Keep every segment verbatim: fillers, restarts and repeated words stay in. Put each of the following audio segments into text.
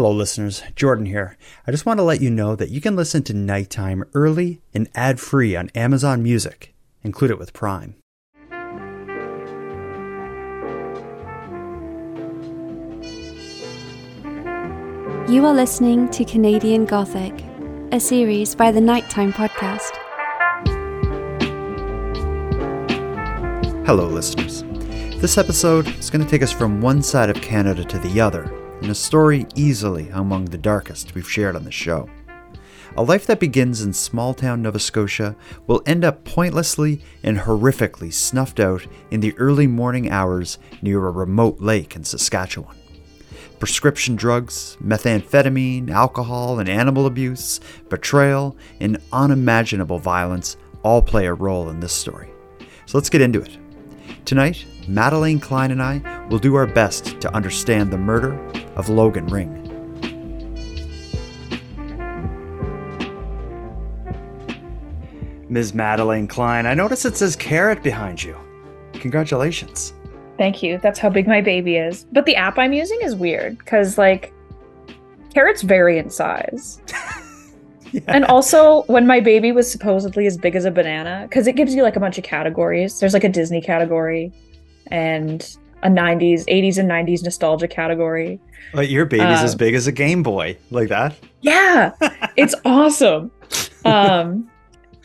Hello listeners, Jordan here. I just want to let you know that you can listen to Nighttime early and ad-free on Amazon Music. Include it with Prime. You are listening to Canadian Gothic, a series by the Nighttime Podcast. Hello listeners. This episode is going to take us from one side of Canada to the other, in a story easily among the darkest we've shared on the show. A life that begins in small-town Nova Scotia will end up pointlessly and horrifically snuffed out in the early morning hours near a remote lake in Saskatchewan. Prescription drugs, methamphetamine, alcohol and animal abuse, betrayal, and unimaginable violence all play a role in this story. So let's get into it. Tonight, Madelayne Klein and I will do our best to understand the murder of Logan Ring. Miz Madelayne Klein, I notice it says carrot behind you. Congratulations. Thank you. That's how big my baby is. But the app I'm using is weird because, like, carrots vary in size. Yeah. And also, when my baby was supposedly as big as a banana, because it gives you, like, a bunch of categories. There's, like, a Disney category and a nineties, eighties and nineties nostalgia category. Like, your baby's um, as big as a Game Boy, like that? Yeah, it's awesome. Um,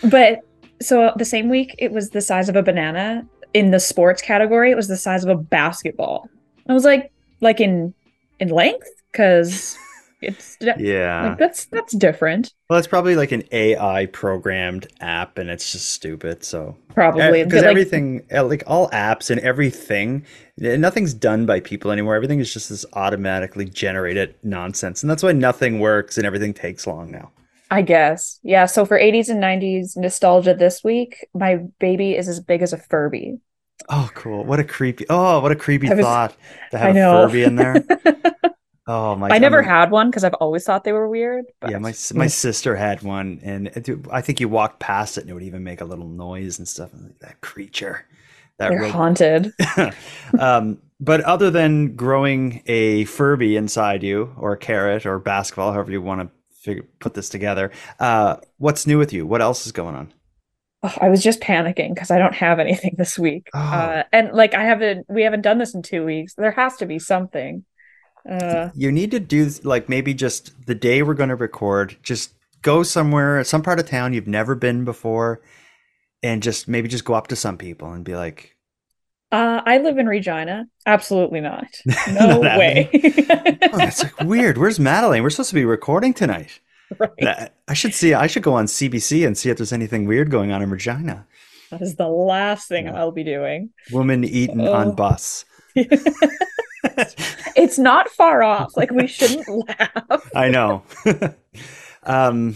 but so the same week, it was the size of a banana. In the sports category, it was the size of a basketball. I was like, like in in length, because... It's yeah, like, that's that's different. Well, it's probably like an A I programmed app, and it's just stupid. So probably because like, everything, like all apps and everything, nothing's done by people anymore. Everything is just this automatically generated nonsense, and that's why nothing works and everything takes long now. I guess, yeah. So for eighties and nineties nostalgia this week, my baby is as big as a Furby. Oh, cool! What a creepy. Oh, what a creepy was, thought to have I know. a Furby in there. Oh my! I never I'm, had one because I've always thought they were weird. But. Yeah, my my sister had one, and it, I think you walked past it, and it would even make a little noise and stuff. And like, that creature, that they're haunted. um, but other than growing a Furby inside you, or a carrot, or basketball, however you want to figure, put this together, uh, what's new with you? What else is going on? Oh, I was just panicking because I don't have anything this week, oh. uh, and like I haven't. We haven't done this in two weeks. There has to be something. Uh, you need to do like maybe just the day we're going to record, just go somewhere, some part of town you've never been before, and just maybe just go up to some people and be like, uh, I live in Regina. Absolutely not. No not way. Oh, that's like weird. Where's Madelayne? We're supposed to be recording tonight. Right. I should see. I should go on C B C and see if there's anything weird going on in Regina. That is the last thing yeah. I'll be doing. Woman eaten oh. on bus. It's not far off. Like, we shouldn't laugh. I know. um,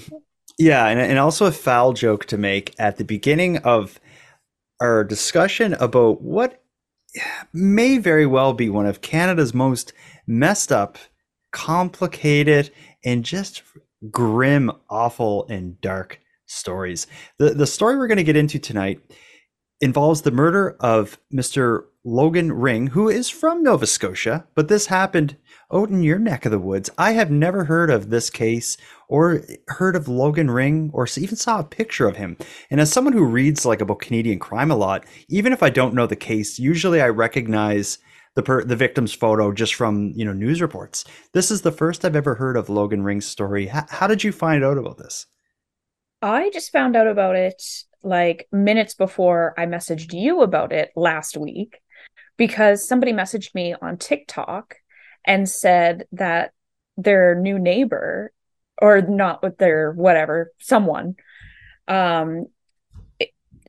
yeah. And, and also a foul joke to make at the beginning of our discussion about what may very well be one of Canada's most messed up, complicated, and just grim, awful, and dark stories. The, the story we're going to get into tonight involves the murder of Mister Logan Ring, who is from Nova Scotia, but this happened out in your neck of the woods. I have never heard of this case or heard of Logan Ring or even saw a picture of him. And as someone who reads like about Canadian crime a lot, even if I don't know the case, usually I recognize the per- the victim's photo just from, you know, news reports. This is the first I've ever heard of Logan Ring's story. H- how did you find out about this? I just found out about it like minutes before I messaged you about it last week. Because somebody messaged me on TikTok and said that their new neighbor, or not with their whatever, someone, um,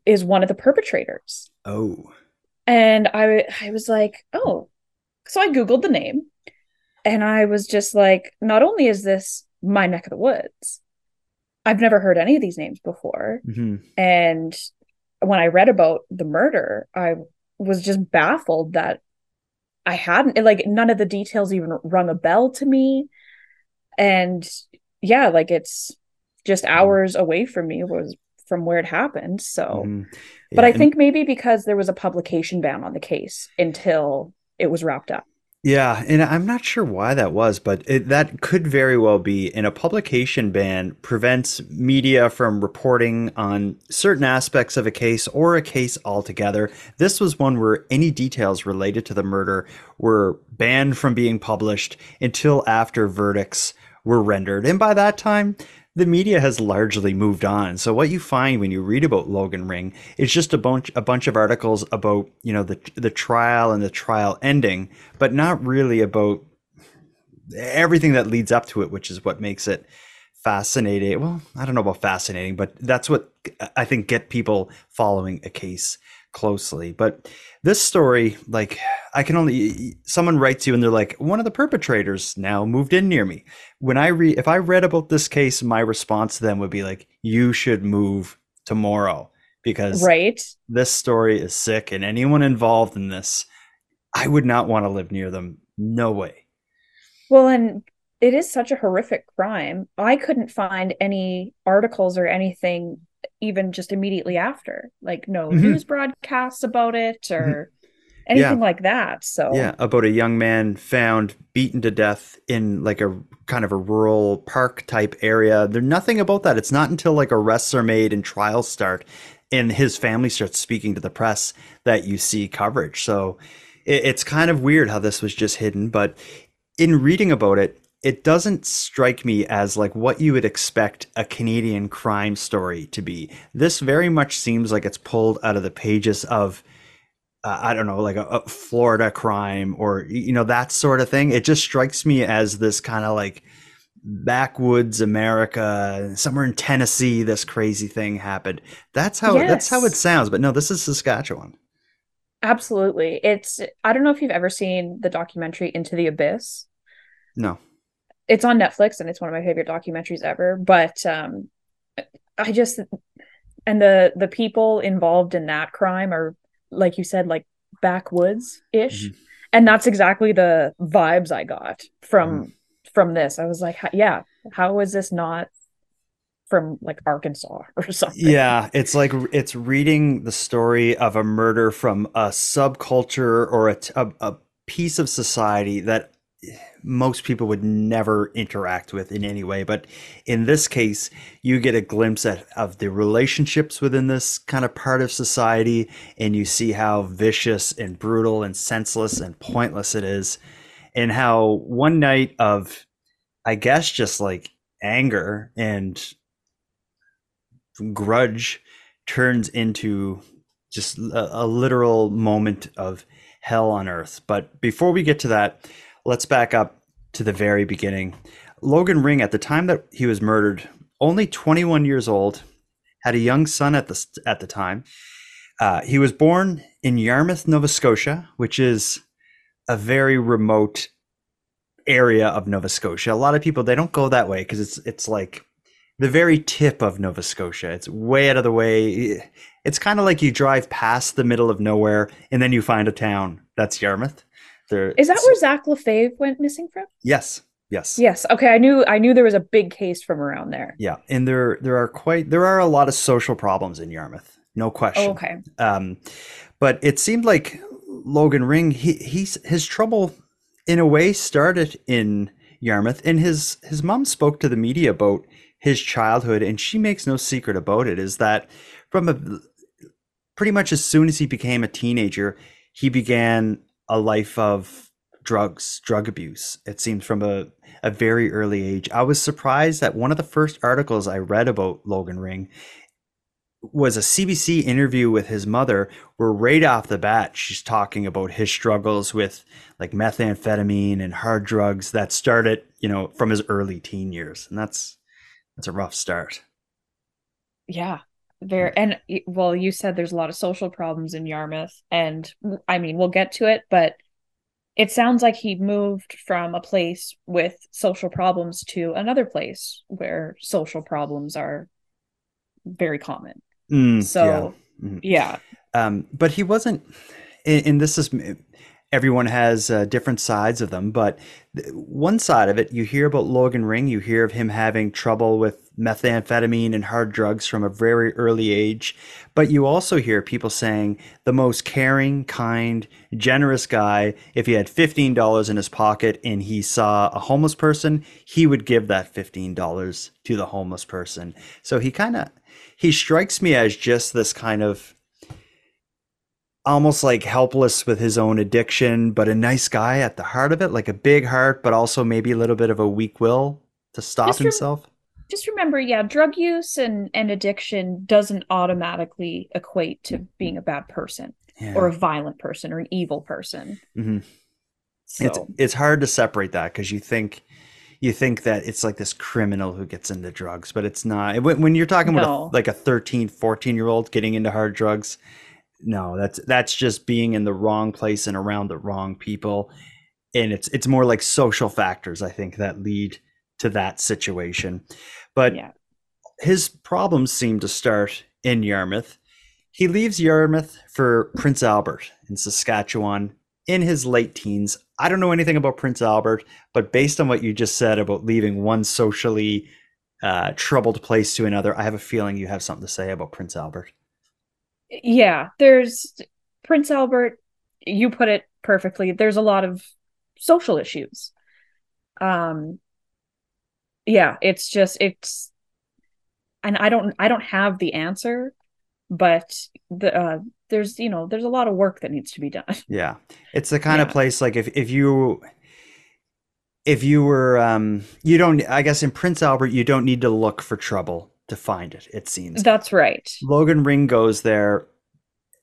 is one of the perpetrators. Oh. And I, I was like, oh. So I Googled the name and I was just like, not only is this my neck of the woods, I've never heard any of these names before. Mm-hmm. And when I read about the murder, I was just baffled that I hadn't, like, none of the details even rung a bell to me. And yeah, like, it's just hours away from me was from where it happened. So, mm, yeah, but I and- think maybe because there was a publication ban on the case until it was wrapped up. Yeah, and I'm not sure why that was, but it, that could very well be. And a publication ban prevents media from reporting on certain aspects of a case or a case altogether. This was one where any details related to the murder were banned from being published until after verdicts were rendered. And by that time, the media has largely moved on. So what you find when you read about Logan Ring is just a bunch a bunch of articles about, you know, the the trial and the trial ending, but not really about everything that leads up to it, which is what makes it fascinating. Well, I don't know about fascinating, but that's what I think get people following a case closely. But this story, like, I can only, someone writes you and they're like, one of the perpetrators now moved in near me. When I read, if I read about this case, my response to them would be like, you should move tomorrow, because right, this story is sick, and anyone involved in this, I would not want to live near them. No way. Well, and it is such a horrific crime. I couldn't find any articles or anything even just immediately after, like no mm-hmm. news broadcasts about it or mm-hmm. anything yeah. like that. So yeah, about a young man found beaten to death in like a kind of a rural park type area. There's nothing about that. It's not until like arrests are made and trials start and his family starts speaking to the press that you see coverage. So it, it's kind of weird how this was just hidden, but in reading about it, it doesn't strike me as like what you would expect a Canadian crime story to be. This very much seems like it's pulled out of the pages of, uh, I don't know, like a, a Florida crime or, you know, that sort of thing. It just strikes me as this kind of like backwoods America, somewhere in Tennessee, this crazy thing happened. That's how, yes. that's how it sounds. But no, this is Saskatchewan. Absolutely. It's, I don't know if you've ever seen the documentary Into the Abyss. No. It's on Netflix and it's one of my favorite documentaries ever, but um, I just, and the, the people involved in that crime are, like you said, like backwoods-ish. Mm-hmm. And that's exactly the vibes I got from, mm. from this. I was like, yeah, how is this not from like Arkansas or something? Yeah, it's like, it's reading the story of a murder from a subculture or a, a, a piece of society that most people would never interact with in any way. But in this case, you get a glimpse at, of the relationships within this kind of part of society, and you see how vicious and brutal and senseless and pointless it is, and how one night of, I guess, just like anger and grudge turns into just a, a literal moment of hell on earth. But before we get to that, let's back up to the very beginning. Logan Ring, at the time that he was murdered, only twenty-one years old, had a young son at the at the time. Uh, he was born in Yarmouth, Nova Scotia, which is a very remote area of Nova Scotia. A lot of people, they don't go that way because it's it's like the very tip of Nova Scotia. It's way out of the way. It's kind of like you drive past the middle of nowhere and then you find a town. That's Yarmouth. There, is that where Zach Lefebvre went missing from? Yes, yes, yes. Okay, I knew, I knew there was a big case from around there. Yeah, and there, there are quite, there are a lot of social problems in Yarmouth, no question. Oh, okay, um, but it seemed like Logan Ring, he, he's his trouble, in a way, started in Yarmouth, and his his mom spoke to the media about his childhood, and she makes no secret about it. Is that from a pretty much as soon as he became a teenager, he began a life of drugs, drug abuse, it seems, from a, a very early age. I was surprised that one of the first articles I read about Logan Ring was a C B C interview with his mother, where right off the bat, she's talking about his struggles with like methamphetamine and hard drugs that started, you know, from his early teen years. And that's, that's a rough start. Yeah. There, and well, you said there's a lot of social problems in Yarmouth, and I mean, we'll get to it, but it sounds like he moved from a place with social problems to another place where social problems are very common. Mm, so, yeah. Mm. yeah. Um, but he wasn't, and this is, everyone has uh, different sides of them, but one side of it, you hear about Logan Ring, you hear of him having trouble with methamphetamine and hard drugs from a very early age. But you also hear people saying the most caring, kind, generous guy, if he had fifteen dollars in his pocket and he saw a homeless person, he would give that fifteen dollars to the homeless person. So he kind of, he strikes me as just this kind of almost like helpless with his own addiction, but a nice guy at the heart of it, like a big heart, but also maybe a little bit of a weak will to stop just himself. Re- just remember, yeah, drug use and, and addiction doesn't automatically equate to being a bad person yeah. or a violent person or an evil person. Mm-hmm. So. It's it's hard to separate that because you think you think that it's like this criminal who gets into drugs, but it's not. When, when you're talking no. about a, like a thirteen, fourteen year old getting into hard drugs, no, that's that's just being in the wrong place and around the wrong people. And it's it's more like social factors, I think, that lead to that situation. But yeah. his problems seem to start in Yarmouth. He leaves Yarmouth for Prince Albert in Saskatchewan in his late teens. I don't know anything about Prince Albert, but based on what you just said about leaving one socially uh, troubled place to another, I have a feeling you have something to say about Prince Albert. Yeah, there's Prince Albert, you put it perfectly. There's a lot of social issues. Um, yeah, it's just, it's, and I don't, I don't have the answer, but the, uh, there's, you know, there's a lot of work that needs to be done. Yeah. It's the kind yeah. of place, like if, if you, if you were, um, you don't, I guess in Prince Albert, you don't need to look for trouble to find it, it seems. That's right. Logan Ring goes there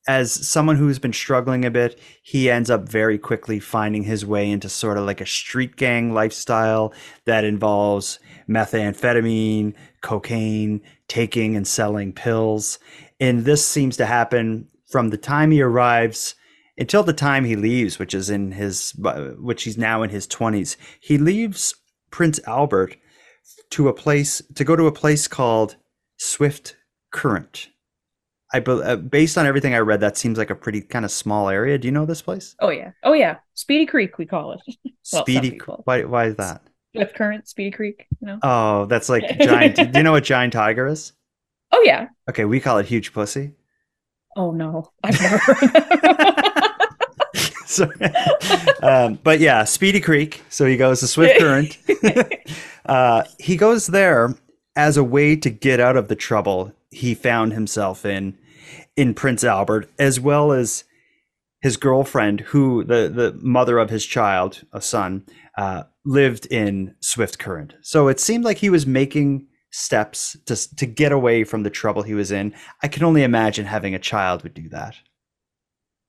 as someone who's been struggling a bit. He ends up very quickly finding his way into sort of like a street gang lifestyle that involves methamphetamine, cocaine, taking and selling pills. And this seems to happen from the time he arrives until the time he leaves, which is in his, which he's now in his twenties. He leaves Prince Albert to a place to go to a place called Swift Current. I uh, based on everything I read, that seems like a pretty kind of small area. Do you know this place? Oh yeah, oh yeah, Speedy Creek we call it. Well, Speedy, why? Why is that? Swift Current, Speedy Creek. You know? Oh, that's like giant. Do you know what giant tiger is? Oh yeah. Okay, we call it huge pussy. Oh no, I've never heard that. Sorry. Um, but yeah, Speedy Creek. So he goes to Swift Current. Uh, he goes there as a way to get out of the trouble he found himself in, in Prince Albert, as well as his girlfriend, who the, the mother of his child, a son, uh, lived in Swift Current. So it seemed like he was making steps to, to get away from the trouble he was in. I can only imagine having a child would do that.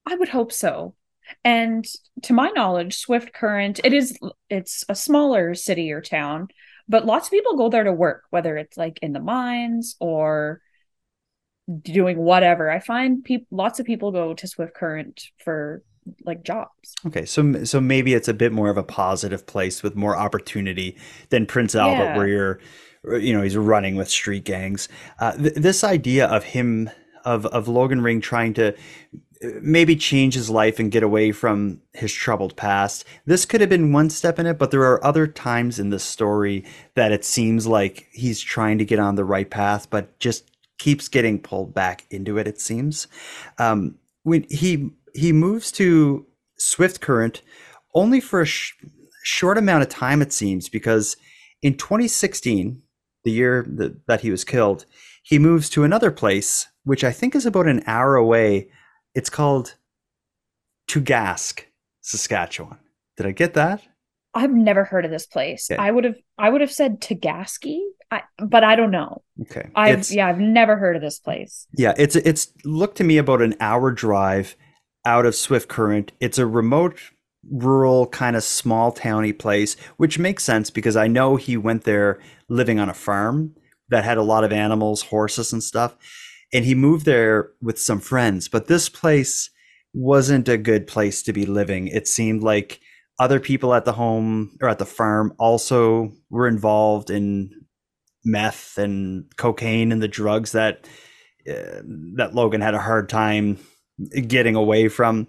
I would hope so. And to my knowledge, Swift Current, it is, it's a smaller city or town, but lots of people go there to work, whether it's like in the mines or doing whatever. I find people, lots of people go to Swift Current for like jobs. Okay. So, so maybe it's a bit more of a positive place with more opportunity than Prince Albert, yeah. where you're, you know, he's running with street gangs. Uh, th- this idea of him, of, of Logan Ring trying to maybe change his life and get away from his troubled past. This could have been one step in it, but there are other times in this story that it seems like he's trying to get on the right path, but just keeps getting pulled back into it. It seems um, when he, he moves to Swift Current only for a sh- short amount of time, it seems, because in twenty sixteen, the year that, that he was killed, he moves to another place, which I think is about an hour away. It's called Tugask, Saskatchewan. Did I get that? I've never heard of this place. Okay. I would have, I would have said Tugaski, I, but I don't know. Okay. I've it's, yeah, I've never heard of this place. Yeah, it's it's looked to me about an hour drive out of Swift Current. It's a remote, rural kind of small towny place, which makes sense because I know he went there living on a farm that had a lot of animals, horses, and stuff. And he moved there with some friends, but this place wasn't a good place to be living. It seemed like other people at the home or at the farm also were involved in meth and cocaine and the drugs that uh, that Logan had a hard time getting away from.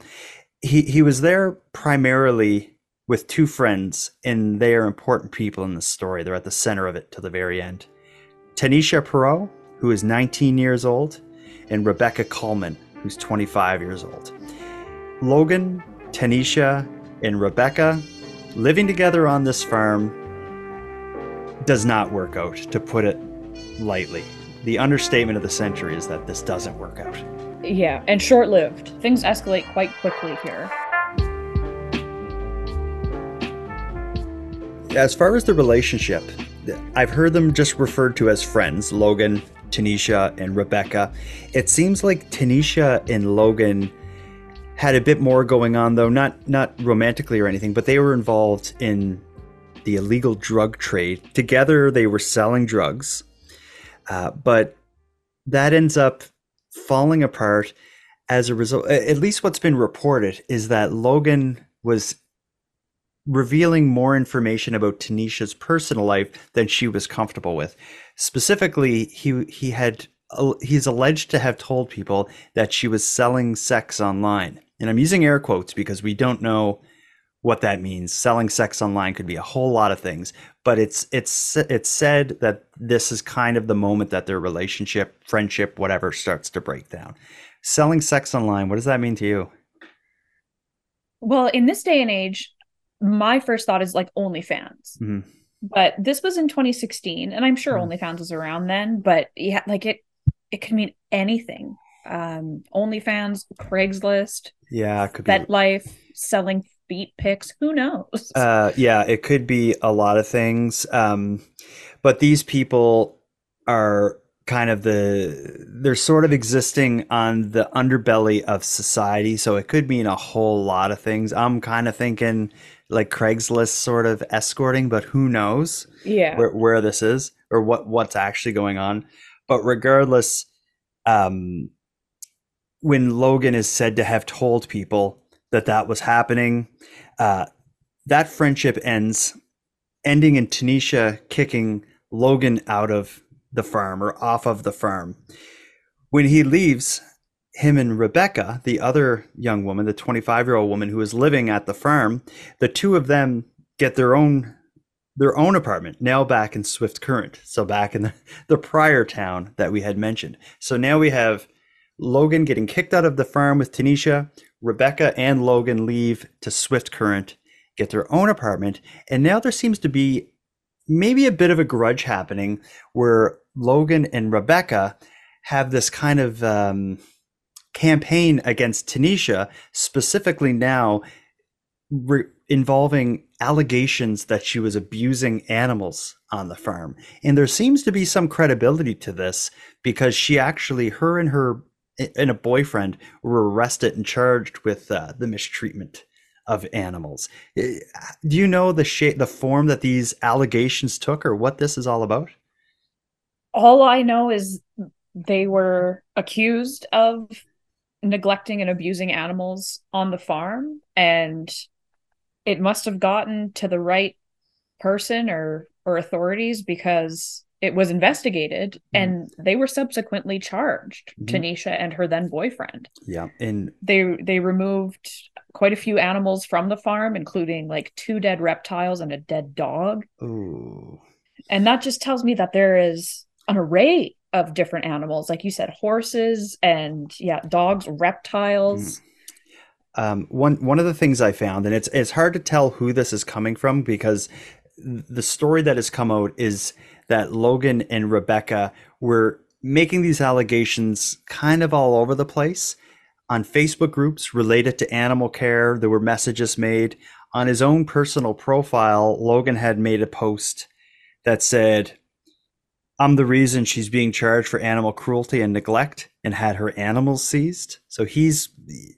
He he was there primarily with two friends, and they are important people in the story. They're at the center of it till the very end. Tanisha Perrault, who is nineteen years old, and Rebecca Coleman, who's twenty-five years old. Logan, Tanisha, and Rebecca living together on this farm does not work out, to put it lightly. The understatement of the century is that this doesn't work out. Yeah, and short-lived. Things escalate quite quickly here. As far as the relationship, I've heard them just referred to as friends, Logan, Tanisha, and Rebecca. It seems like Tanisha and Logan had a bit more going on, though, not not romantically or anything, but they were involved in the illegal drug trade. Together, they were selling drugs, uh, but that ends up falling apart as a result. At least what's been reported is that Logan was revealing more information about Tanisha's personal life than she was comfortable with. Specifically, he he had he's alleged to have told people that she was selling sex online. And I'm using air quotes because we don't know what that means. Selling sex online could be a whole lot of things, but it's it's it's said that this is kind of the moment that their relationship, friendship, whatever starts to break down. Selling sex online, what does that mean to you? Well, in this day and age, my first thought is like OnlyFans. Mm-hmm. But this was in twenty sixteen, and I'm sure mm-hmm. OnlyFans was around then, but yeah, like it it could mean anything. Um, OnlyFans, Craigslist, yeah, it could be BetLife, selling beat pics, who knows? Uh, yeah, it could be a lot of things. Um, but these people are kind of the, they're sort of existing on the underbelly of society. So it could mean a whole lot of things. I'm kind of thinking like Craigslist sort of escorting, but who knows yeah. where, where this is or what, what's actually going on. But regardless, um, when Logan is said to have told people that that was happening, uh, that friendship ends, ending in Tanisha kicking Logan out of the farm or off of the farm. When he leaves, him and Rebecca, the other young woman, the twenty-five-year-old woman who is living at the farm, the two of them get their own their own apartment, now back in Swift Current, so back in the, the prior town that we had mentioned. So now we have Logan getting kicked out of the farm with Tanisha. Rebecca and Logan leave to Swift Current, get their own apartment, and now there seems to be maybe a bit of a grudge happening where Logan and Rebecca have this kind of um, campaign against Tanisha, specifically now re- involving allegations that she was abusing animals on the farm. And there seems to be some credibility to this because she actually, her and her and a boyfriend were arrested and charged with uh, the mistreatment of animals. Do you know the shape, the form that these allegations took or what this is all about? All I know is they were accused of neglecting and abusing animals on the farm, and it must have gotten to the right person or, or authorities because it was investigated and mm. they were subsequently charged, mm. Tanisha and her then boyfriend. Yeah. And they they removed quite a few animals from the farm, including like two dead reptiles and a dead dog. Ooh. And that just tells me that there is an array of different animals, like you said, horses and yeah, dogs, reptiles. Mm. Um, one one of the things I found, and it's it's hard to tell who this is coming from because the story that has come out is that Logan and Rebecca were making these allegations kind of all over the place on Facebook groups related to animal care. There were messages made on his own personal profile. Logan had made a post that said, "I'm the reason she's being charged for animal cruelty and neglect," and had her animals seized. So he's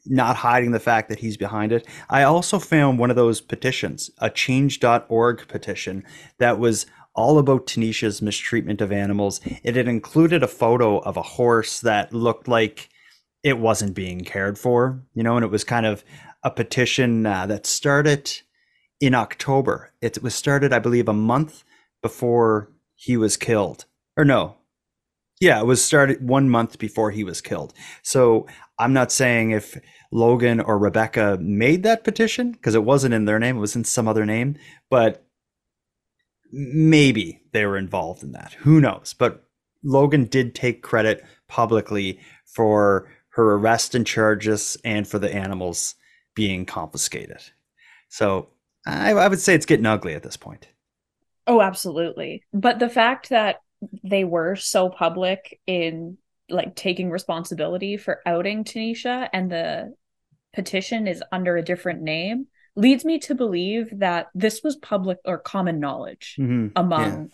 not hiding the fact that he's behind it. I also found one of those petitions, a change dot org petition that was all about Tanisha's mistreatment of animals. It had included a photo of a horse that looked like it wasn't being cared for, you know, and it was kind of a petition uh, that started in October. It was started, I believe, a month before he was killed. Or no, yeah, it was started one month before he was killed. So I'm not saying if Logan or Rebecca made that petition, because it wasn't in their name, it was in some other name, but maybe they were involved in that. Who knows? But Logan did take credit publicly for her arrest and charges and for the animals being confiscated. So I, I would say it's getting ugly at this point. Oh, absolutely. But the fact that they were so public in like taking responsibility for outing Tanisha, and the petition is under a different name, leads me to believe that this was public or common knowledge mm-hmm. among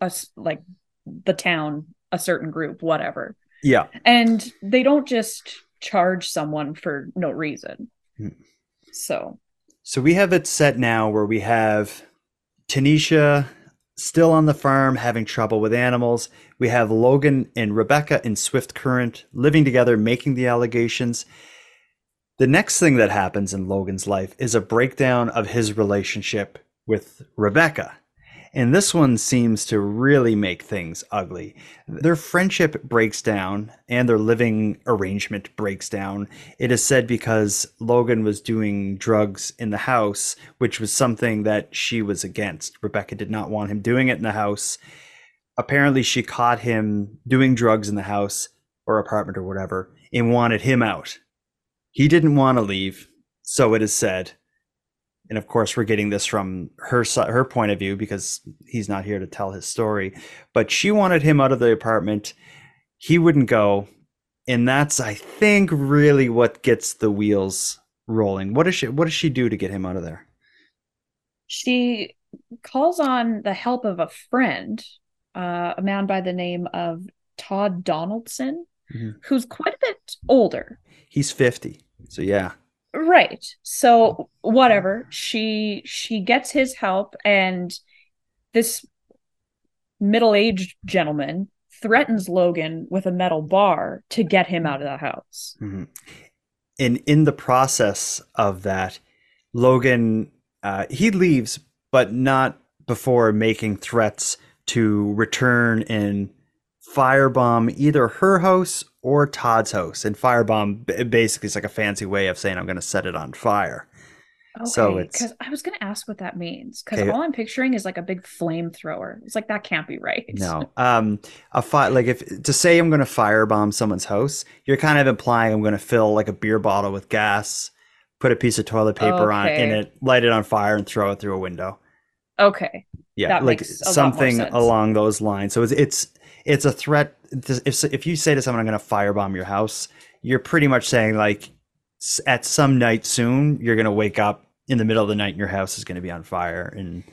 yeah. us, like the town, a certain group, whatever. Yeah. And they don't just charge someone for no reason. Mm. So. So we have it set now where we have Tanisha still on the farm having trouble with animals. We have Logan and Rebecca in Swift Current living together, making the allegations. The next thing that happens in Logan's life is a breakdown of his relationship with Rebecca. And this one seems to really make things ugly. Their friendship breaks down and their living arrangement breaks down. It is said because Logan was doing drugs in the house, which was something that she was against. Rebecca did not want him doing it in the house. Apparently she caught him doing drugs in the house or apartment or whatever and wanted him out. He didn't want to leave, so it is said. And of course, we're getting this from her her point of view because he's not here to tell his story. But she wanted him out of the apartment. He wouldn't go. And that's, I think, really what gets the wheels rolling. What does she, what does she do to get him out of there? She calls on the help of a friend, uh, a man by the name of Todd Donaldson, mm-hmm. who's quite a bit older. He's fifty. So, yeah. Right. So whatever, she she gets his help, and this middle-aged gentleman threatens Logan with a metal bar to get him out of the house. Mm-hmm. And in the process of that, Logan, uh, he leaves, but not before making threats to return and firebomb either her house or Todd's house. And firebomb basically is like a fancy way of saying I'm going to set it on fire. Okay, so it's because I was going to ask what that means, because okay. all I'm picturing is like a big flamethrower. It's like, that can't be right. No, um, a fire, like if to say I'm going to firebomb someone's house, you're kind of implying I'm going to fill like a beer bottle with gas, put a piece of toilet paper okay. on in it, light it on fire, and throw it through a window. Okay. Yeah, that like something along those lines. So it's it's it's a threat. If if you say to someone, I'm going to firebomb your house, you're pretty much saying like at some night soon, you're going to wake up in the middle of the night and your house is going to be on fire and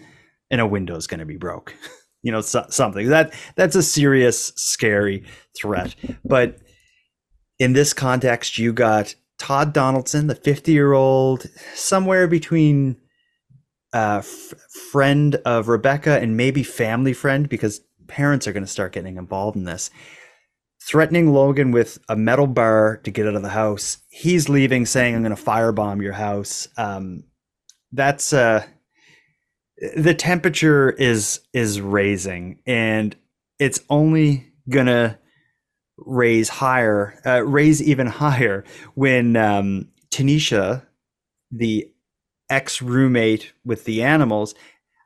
and a window is going to be broke. You know, so, something that that's a serious, scary threat. But in this context, you got Todd Donaldson, the fifty year old, somewhere between uh, f- friend of Rebecca and maybe family friend, because parents are going to start getting involved in this, threatening Logan with a metal bar to get out of the house. He's leaving saying, I'm going to firebomb your house. Um, that's uh, the temperature is, is raising, and it's only going to raise higher, uh, raise even higher when um, Tanisha, the ex-roommate with the animals,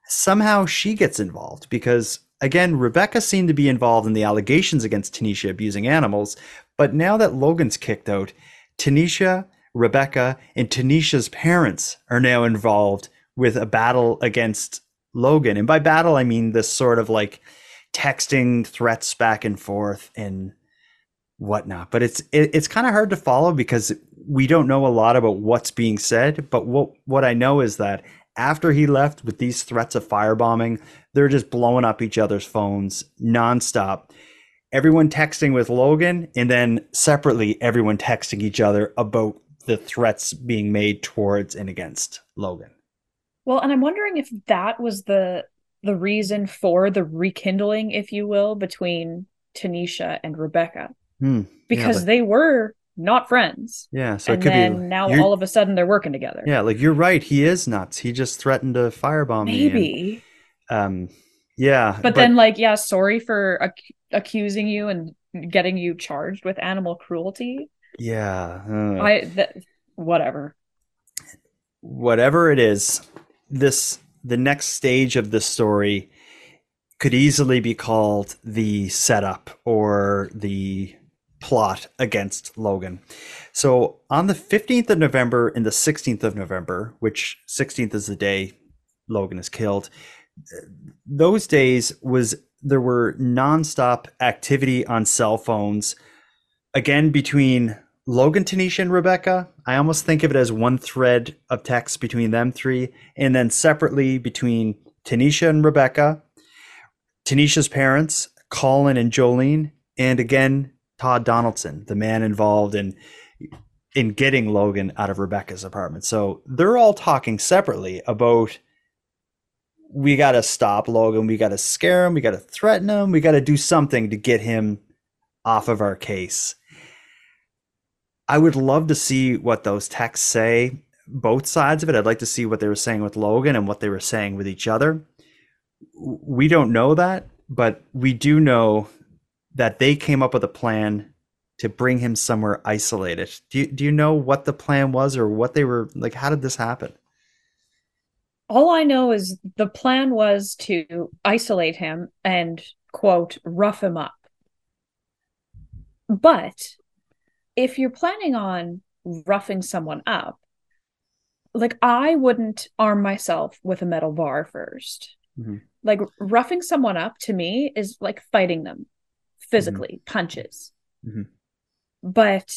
somehow she gets involved because, again, Rebecca seemed to be involved in the allegations against Tanisha abusing animals, but now that Logan's kicked out, Tanisha, Rebecca, and Tanisha's parents are now involved with a battle against Logan. And by battle, I mean this sort of like texting threats back and forth and whatnot. But it's it, it's kind of hard to follow because we don't know a lot about what's being said. But what what I know is that after he left with these threats of firebombing, they're just blowing up each other's phones nonstop. Everyone texting with Logan, and then separately, everyone texting each other about the threats being made towards and against Logan. Well, and I'm wondering if that was the the reason for the rekindling, if you will, between Tanisha and Rebecca, hmm, because yeah, but- they were not friends. Yeah, so and it could then be, now all of a sudden they're working together. Yeah, like you're right. He is nuts. He just threatened to firebomb Maybe. me. Maybe. Um, yeah. But, but then, like, yeah, sorry for ac- accusing you and getting you charged with animal cruelty. Yeah. Uh, I th- whatever. Whatever it is, this the next stage of this story could easily be called the setup or the plot against Logan. So on the fifteenth of November and the sixteenth of November, which sixteenth is the day Logan is killed, those days was there were nonstop activity on cell phones, again, between Logan, Tanisha, and Rebecca. I almost think of it as one thread of text between them three, and then separately between Tanisha and Rebecca, Tanisha's parents, Colin and Jolene, and again, Todd Donaldson, the man involved in in getting Logan out of Rebecca's apartment. So they're all talking separately about, we got to stop Logan, we got to scare him, we got to threaten him, we got to do something to get him off of our case. I would love to see what those texts say, both sides of it. I'd like to see what they were saying with Logan and what they were saying with each other. We don't know that, but we do know that they came up with a plan to bring him somewhere isolated. Do you, do you know what the plan was, or what they were like? How did this happen? All I know is the plan was to isolate him and, quote, rough him up. But if you're planning on roughing someone up, like, I wouldn't arm myself with a metal bar first. Mm-hmm. Like, roughing someone up to me is like fighting them physically, mm-hmm. punches. Mm-hmm. But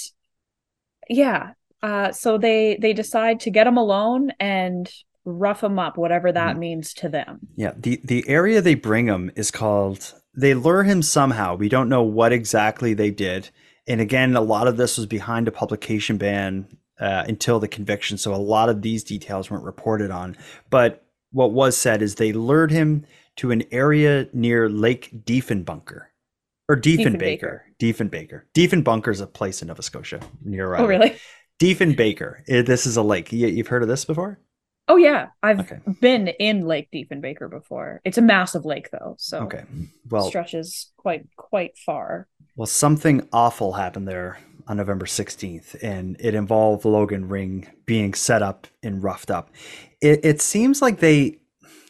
yeah, uh, so they, they decide to get him alone and rough him up, whatever that mm-hmm. means to them. Yeah, the, the area they bring him is called, they lure him somehow. We don't know what exactly they did. And again, a lot of this was behind a publication ban uh, until the conviction. So a lot of these details weren't reported on. But what was said is they lured him to an area near Lake Diefenbaker. Or Diefenbaker. Diefenbaker. Diefenbaker is a place in Nova Scotia. Near oh, really? Diefenbaker. This is a lake. You've heard of this before? Oh, yeah. I've okay. been in Lake Diefenbaker before. It's a massive lake, though. So okay. well, it stretches quite, quite far. Well, something awful happened there on November sixteenth, and it involved Logan Ring being set up and roughed up. It, it seems like they,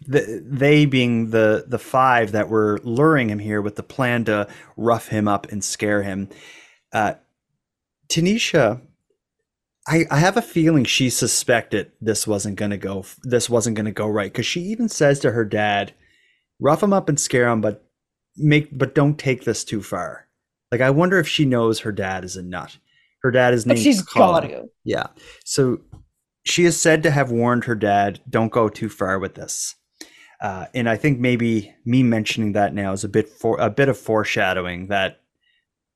the, they being the, the five that were luring him here with the plan to rough him up and scare him. Uh, Tanisha, I, I have a feeling she suspected this wasn't going to go, this wasn't going to go right. 'Cause she even says to her dad, rough him up and scare him, but make, but don't take this too far. Like, I wonder if she knows her dad is a nut. Her dad is named Colin. She's got to. Yeah. So she is said to have warned her dad, don't go too far with this. Uh, and I think maybe me mentioning that now is a bit for a bit of foreshadowing that,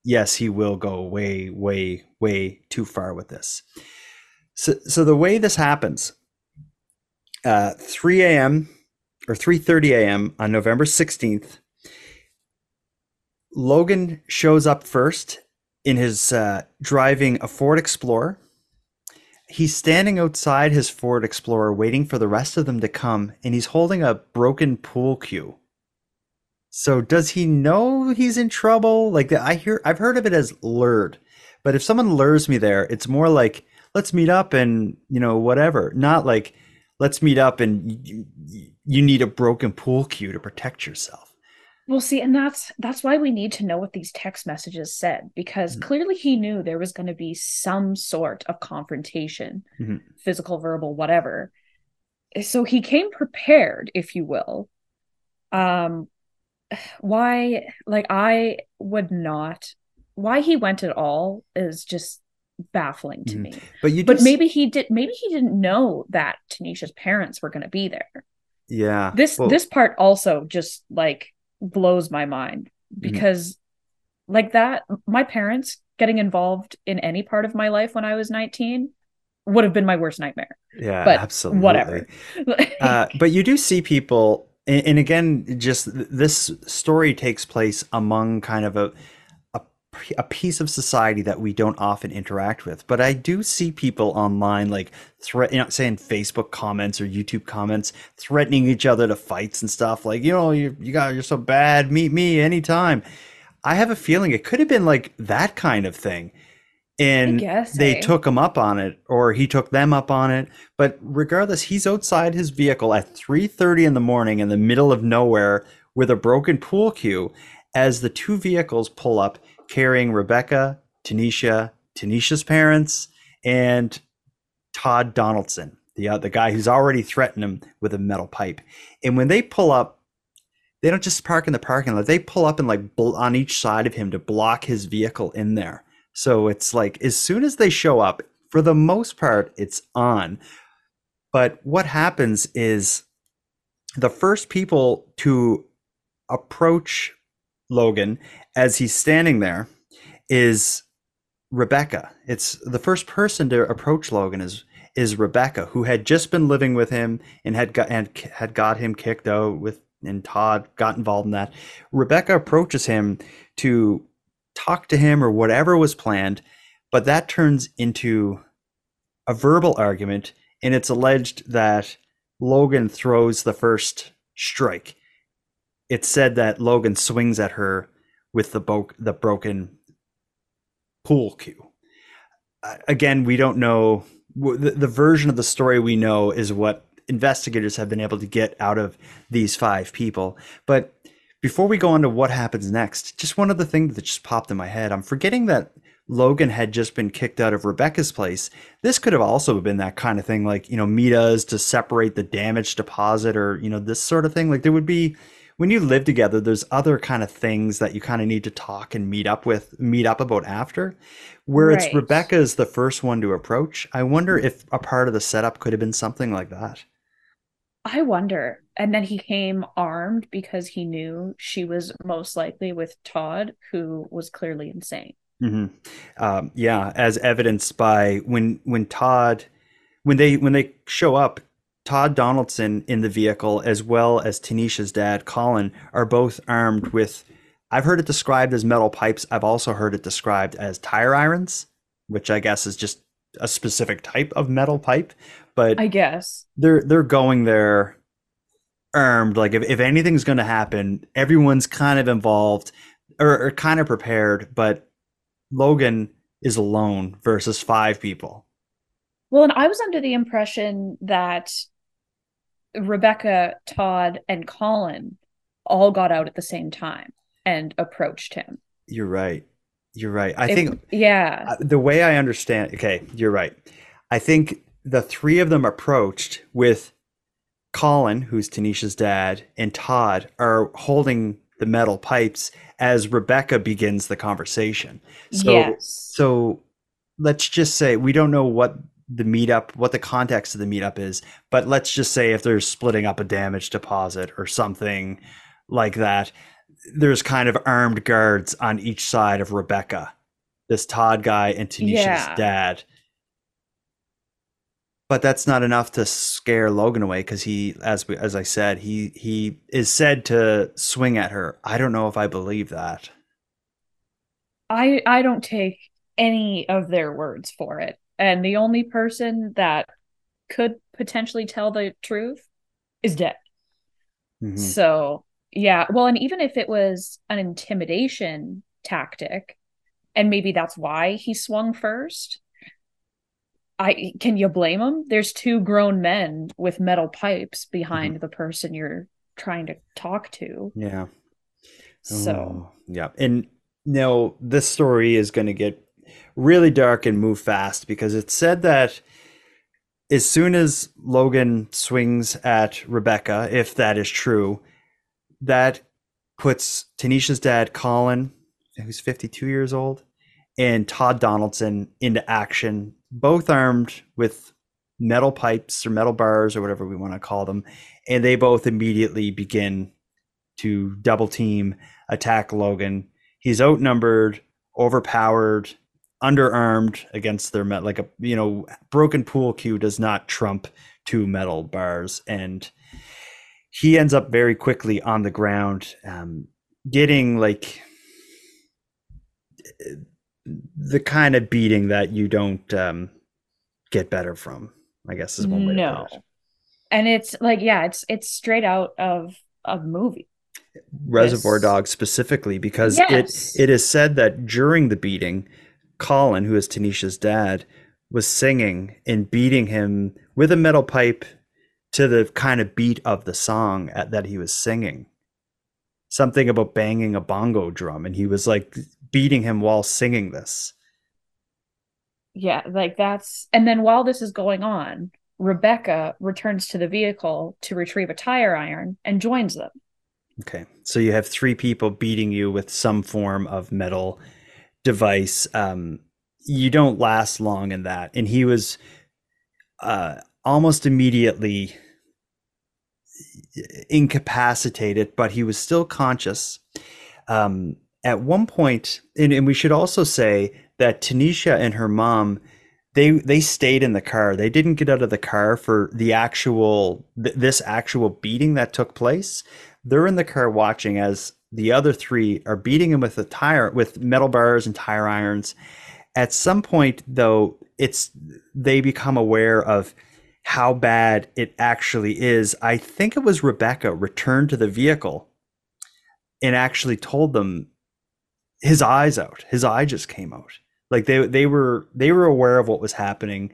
yes, he will go way, way, way too far with this. So, so the way this happens, uh, three a.m. or three thirty a.m. on November sixteenth, Logan shows up first in his uh, driving a Ford Explorer. He's standing outside his Ford Explorer waiting for the rest of them to come, and he's holding a broken pool cue. So does he know he's in trouble? Like, I hear, I've heard of it as lured, but if someone lures me there, it's more like, let's meet up and, you know, whatever. Not like, let's meet up and you, you need a broken pool cue to protect yourself. Well, see, and that's that's why we need to know what these text messages said, because mm-hmm. clearly he knew there was going to be some sort of confrontation, mm-hmm. physical, verbal, whatever. So he came prepared, if you will. Um, why, like, I would not, why he went at all is just baffling to mm-hmm. me. But you, but just... maybe he did, maybe he didn't know that Tanisha's parents were going to be there. Yeah. This well... this part also just like. blows my mind, because mm-hmm. like that, my parents getting involved in any part of my life when I was nineteen would have been my worst nightmare. Yeah, but absolutely. Whatever. uh, but you do see people, and, and again, just this story takes place among kind of a, a a piece of society that we don't often interact with. But I do see people online, like threat, you know, saying Facebook comments or YouTube comments, threatening each other to fights and stuff. Like, you know, you you got, you're so bad. Meet me anytime. I have a feeling it could have been like that kind of thing, and guess, they eh? took him up on it, or he took them up on it. But regardless, he's outside his vehicle at three thirty in the morning in the middle of nowhere with a broken pool cue as the two vehicles pull up carrying Rebecca, Tanisha, Tanisha's parents, and Todd Donaldson, the, uh, the guy who's already threatened him with a metal pipe. And when they pull up, they don't just park in the parking lot. They pull up and like bl- on each side of him to block his vehicle in there. So it's like, as soon as they show up, for the most part, it's on. But what happens is the first people to approach Logan as he's standing there is Rebecca. It's the first person to approach Logan is is Rebecca, who had just been living with him and had got and had got him kicked out with, and Todd got involved in that. Rebecca approaches him to talk to him or whatever was planned, but that turns into a verbal argument, and it's alleged that Logan throws the first strike. It's said that Logan swings at her with the bo- the broken pool cue. Uh, again, we don't know. The, the version of the story we know is what investigators have been able to get out of these five people. But before we go on to what happens next, just one other thing that just popped in my head. I'm forgetting that Logan had just been kicked out of Rebecca's place. This could have also been that kind of thing, like, you know, meet us to separate the damaged deposit, or, you know, this sort of thing. Like, there would be, when you live together, there's other kind of things that you kind of need to talk and meet up with, meet up about after. Where right. It's Rebecca is the first one to approach. I wonder if a part of the setup could have been something like that. I wonder. And then he came armed because he knew she was most likely with Todd, who was clearly insane. Mm-hmm. Um, yeah, as evidenced by when when Todd, when they when they show up, Todd Donaldson in the vehicle, as well as Tanisha's dad, Colin, are both armed with, I've heard it described as metal pipes. I've also heard it described as tire irons, which I guess is just a specific type of metal pipe. But I guess they're they're going there armed. Like if, if anything's going to happen, everyone's kind of involved or, or kind of prepared, but Logan is alone versus five people. Well, and I was under the impression that Rebecca, Todd, and Colin all got out at the same time and approached him. You're right. You're right. I it, think, yeah, the way I understand, okay, you're right. I think the three of them approached with Colin, who's Tanisha's dad, and Todd are holding the metal pipes as Rebecca begins the conversation. So, yes. So let's just say we don't know what the meetup, what the context of the meetup is, but let's just say if they're splitting up a damage deposit or something like that, there's kind of armed guards on each side of Rebecca, this Todd guy and Tanisha's yeah. dad. But that's not enough to scare Logan away because he, as we, as I said, he he is said to swing at her. I don't know if I believe that. I I don't take any of their words for it, and the only person that could potentially tell the truth is dead. Mm-hmm. So yeah, well, and even if it was an intimidation tactic, and maybe that's why he swung first. I, can you blame him? There's two grown men with metal pipes behind mm-hmm. the person you're trying to talk to. Yeah. So. Oh, yeah. And now this story is going to get really dark and move fast because it's said that as soon as Logan swings at Rebecca, if that is true, that puts Tanisha's dad, Colin, who's fifty-two years old, and Todd Donaldson into action, both armed with metal pipes or metal bars or whatever we want to call them. And they both immediately begin to double team, attack Logan. He's outnumbered, overpowered, underarmed against their metal, like a, you know, broken pool cue does not trump two metal bars. And he ends up very quickly on the ground, um, getting like the kind of beating that you don't um, get better from, I guess is one way no. to put it. And it's like, yeah, it's it's straight out of a movie. Reservoir yes. Dogs specifically, because yes. it it is said that during the beating, Colin, who is Tanisha's dad, was singing and beating him with a metal pipe to the kind of beat of the song at, that he was singing. something about banging a bongo drum, and he was like beating him while singing this. Yeah, like that's, and then while this is going on, Rebecca returns to the vehicle to retrieve a tire iron and joins them. Okay, so you have three people beating you with some form of metal device. Um, you don't last long in that. And he was uh, almost immediately incapacitated, but he was still conscious. Um, at one point, and, and we should also say that Tanisha and her mom, they they stayed in the car. They didn't get out of the car for the actual, th- this actual beating that took place. They're in the car watching as the other three are beating him with a tire, with metal bars and tire irons. At some point, though, it's they become aware of how bad it actually is. I think it was Rebecca returned to the vehicle and actually told them his eye's out. His eye just came out. Like they they were they were aware of what was happening,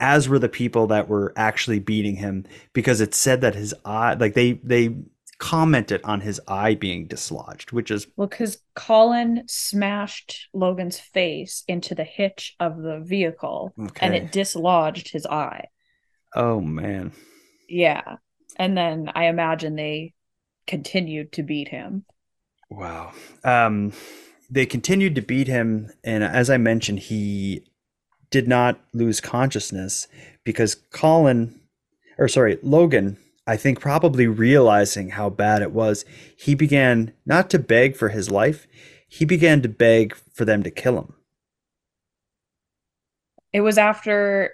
as were the people that were actually beating him, because it said that his eye, like they they. commented on his eye being dislodged, which is well, because Colin smashed Logan's face into the hitch of the vehicle, okay, and it dislodged his eye. Oh man. Yeah. And then I imagine they continued to beat him. Wow. Um, they continued to beat him, and as I mentioned, he did not lose consciousness because Colin, or sorry, Logan, I think probably realizing how bad it was, he began not to beg for his life. He began to beg for them to kill him. It was after,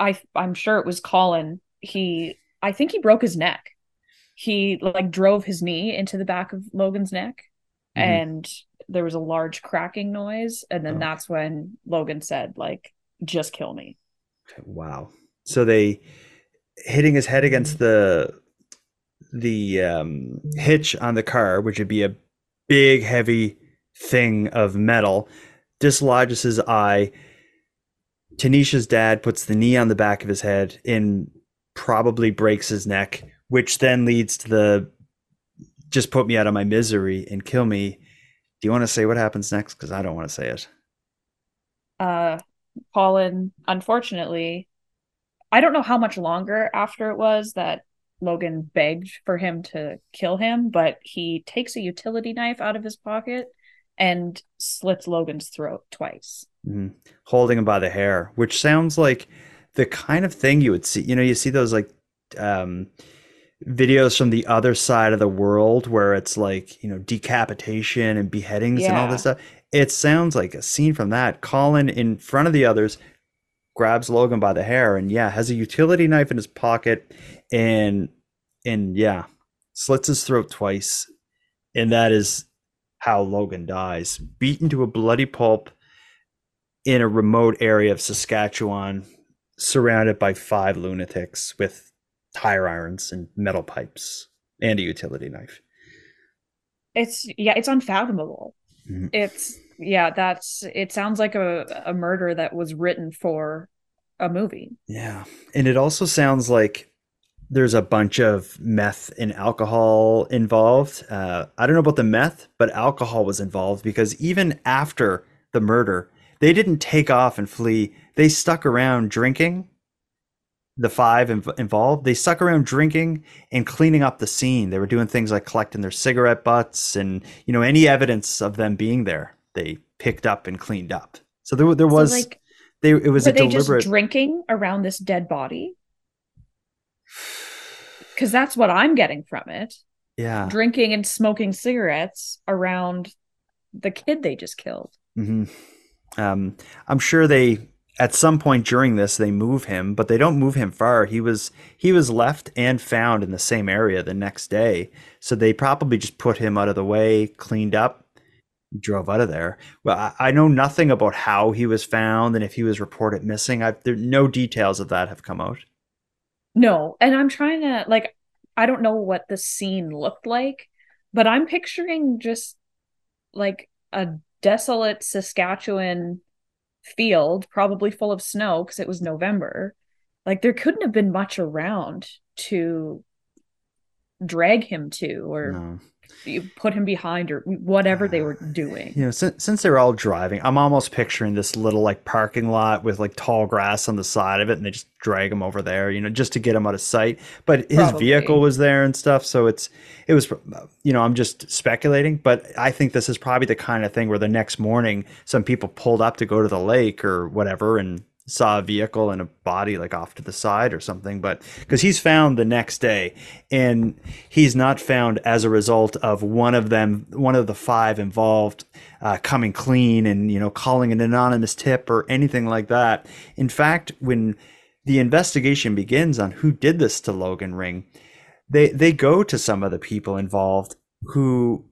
I, I'm sure it was Colin. He, I think he broke his neck. He like drove his knee into the back of Logan's neck, mm-hmm, and there was a large cracking noise. And then oh. that's when Logan said, like, just kill me. Wow. So they... hitting his head against the the um, hitch on the car, which would be a big, heavy thing of metal, dislodges his eye. Tanisha's dad puts the knee on the back of his head and probably breaks his neck, which then leads to the just put me out of my misery and kill me. Do you want to say what happens next? Because I don't want to say it. Uh, Colin, unfortunately... I don't know how much longer after it was that Logan begged for him to kill him, but he takes a utility knife out of his pocket and slits Logan's throat twice. Mm-hmm. Holding him by the hair, which sounds like the kind of thing you would see. You know, you see those like um, videos from the other side of the world where it's like, you know, decapitation and beheadings, yeah, and all this stuff. It sounds like a scene from that. Colin, in front of the others, grabs Logan by the hair and yeah, has a utility knife in his pocket and and yeah, slits his throat twice, and that is how Logan dies, beaten to a bloody pulp in a remote area of Saskatchewan, surrounded by five lunatics with tire irons and metal pipes and a utility knife. It's yeah, it's unfathomable. Mm-hmm. It's Yeah, that's it sounds like a, a murder that was written for a movie. Yeah. And it also sounds like there's a bunch of meth and alcohol involved. Uh, I don't know about the meth, but alcohol was involved because even after the murder, they didn't take off and flee. They stuck around drinking. The five inv- involved, they stuck around drinking and cleaning up the scene. They were doing things like collecting their cigarette butts and, you know, any evidence of them being there, they picked up and cleaned up. So there, there was, so like, they, it was a deliberate. Were they just drinking around this dead body? Because that's what I'm getting from it. Yeah. Drinking and smoking cigarettes around the kid they just killed. Mm-hmm. Um, I'm sure they, at some point during this, they move him, but they don't move him far. He was, he was left and found in the same area the next day. So they probably just put him out of the way, cleaned up, drove out of there. Well, I know nothing about how he was found and if he was reported missing. I've, there no details of that have come out. No, and I'm trying to like, I don't know what the scene looked like, but I'm picturing just like a desolate Saskatchewan field, probably full of snow because it was November. Like there couldn't have been much around to drag him to, or no. you put him behind or whatever they were doing. You know, since, since they were all driving, I'm almost picturing this little like parking lot with like tall grass on the side of it, and they just drag him over there, you know, just to get him out of sight. But his Probably. vehicle was there and stuff. So it's, it was, you know, I'm just speculating, but I think this is probably the kind of thing where the next morning some people pulled up to go to the lake or whatever and saw a vehicle and a body like off to the side or something, but because he's found the next day, and he's not found as a result of one of them, one of the five involved uh, coming clean and, you know, calling an anonymous tip or anything like that. In fact, when the investigation begins on who did this to Logan Ring, they, they go to some of the people involved who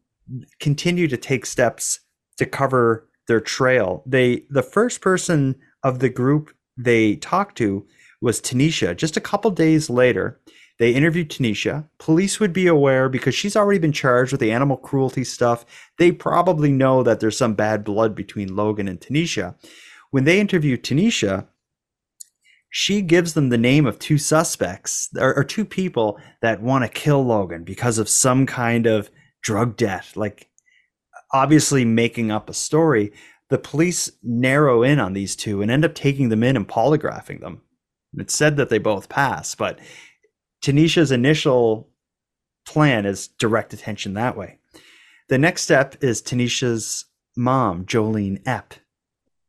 continue to take steps to cover their trail. They, the first person of the group they talked to was Tanisha. Just a couple days later, they interviewed Tanisha. Police would be aware because she's already been charged with the animal cruelty stuff. They probably know that there's some bad blood between Logan and Tanisha. When they interviewed Tanisha, she gives them the name of two suspects or, or two people that want to kill Logan because of some kind of drug debt, like obviously making up a story. The police narrow in on these two and end up taking them in and polygraphing them. It's said that they both pass, but Tanisha's initial plan is direct attention that way. The next step is Tanisha's mom, Jolene Epp. Do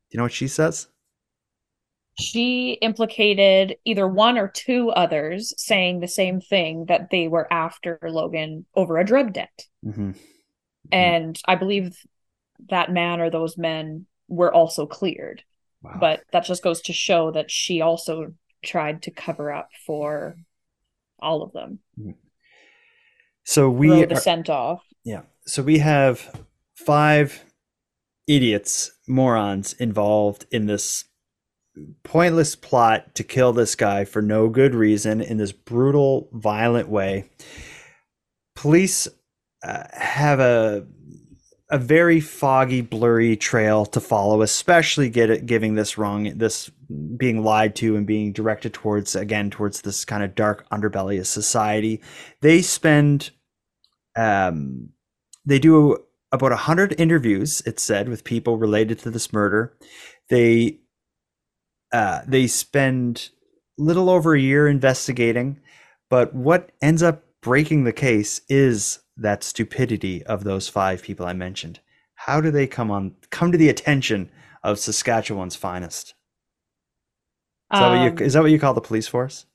you know what she says? She implicated either one or two others, saying the same thing, that they were after Logan over a drug debt. Mm-hmm. Mm-hmm. And I believe that man or those men were also cleared. Wow. But that just goes to show that she also tried to cover up for all of them. So we are, the sent off. Yeah. So we have five idiots, morons involved in this pointless plot to kill this guy for no good reason in this brutal, violent way. Police uh, have a, a very foggy, blurry trail to follow, especially get it, giving this wrong, this being lied to and being directed towards, again, towards this kind of dark underbelly of society. They spend, um, they do about a hundred interviews, it's said, with people related to this murder. They, uh, they spend little over a year investigating, but what ends up breaking the case is that stupidity of those five people I mentioned. How do they come on, come to the attention of Saskatchewan's finest? Is, um, that, what you, is that what you call the police force?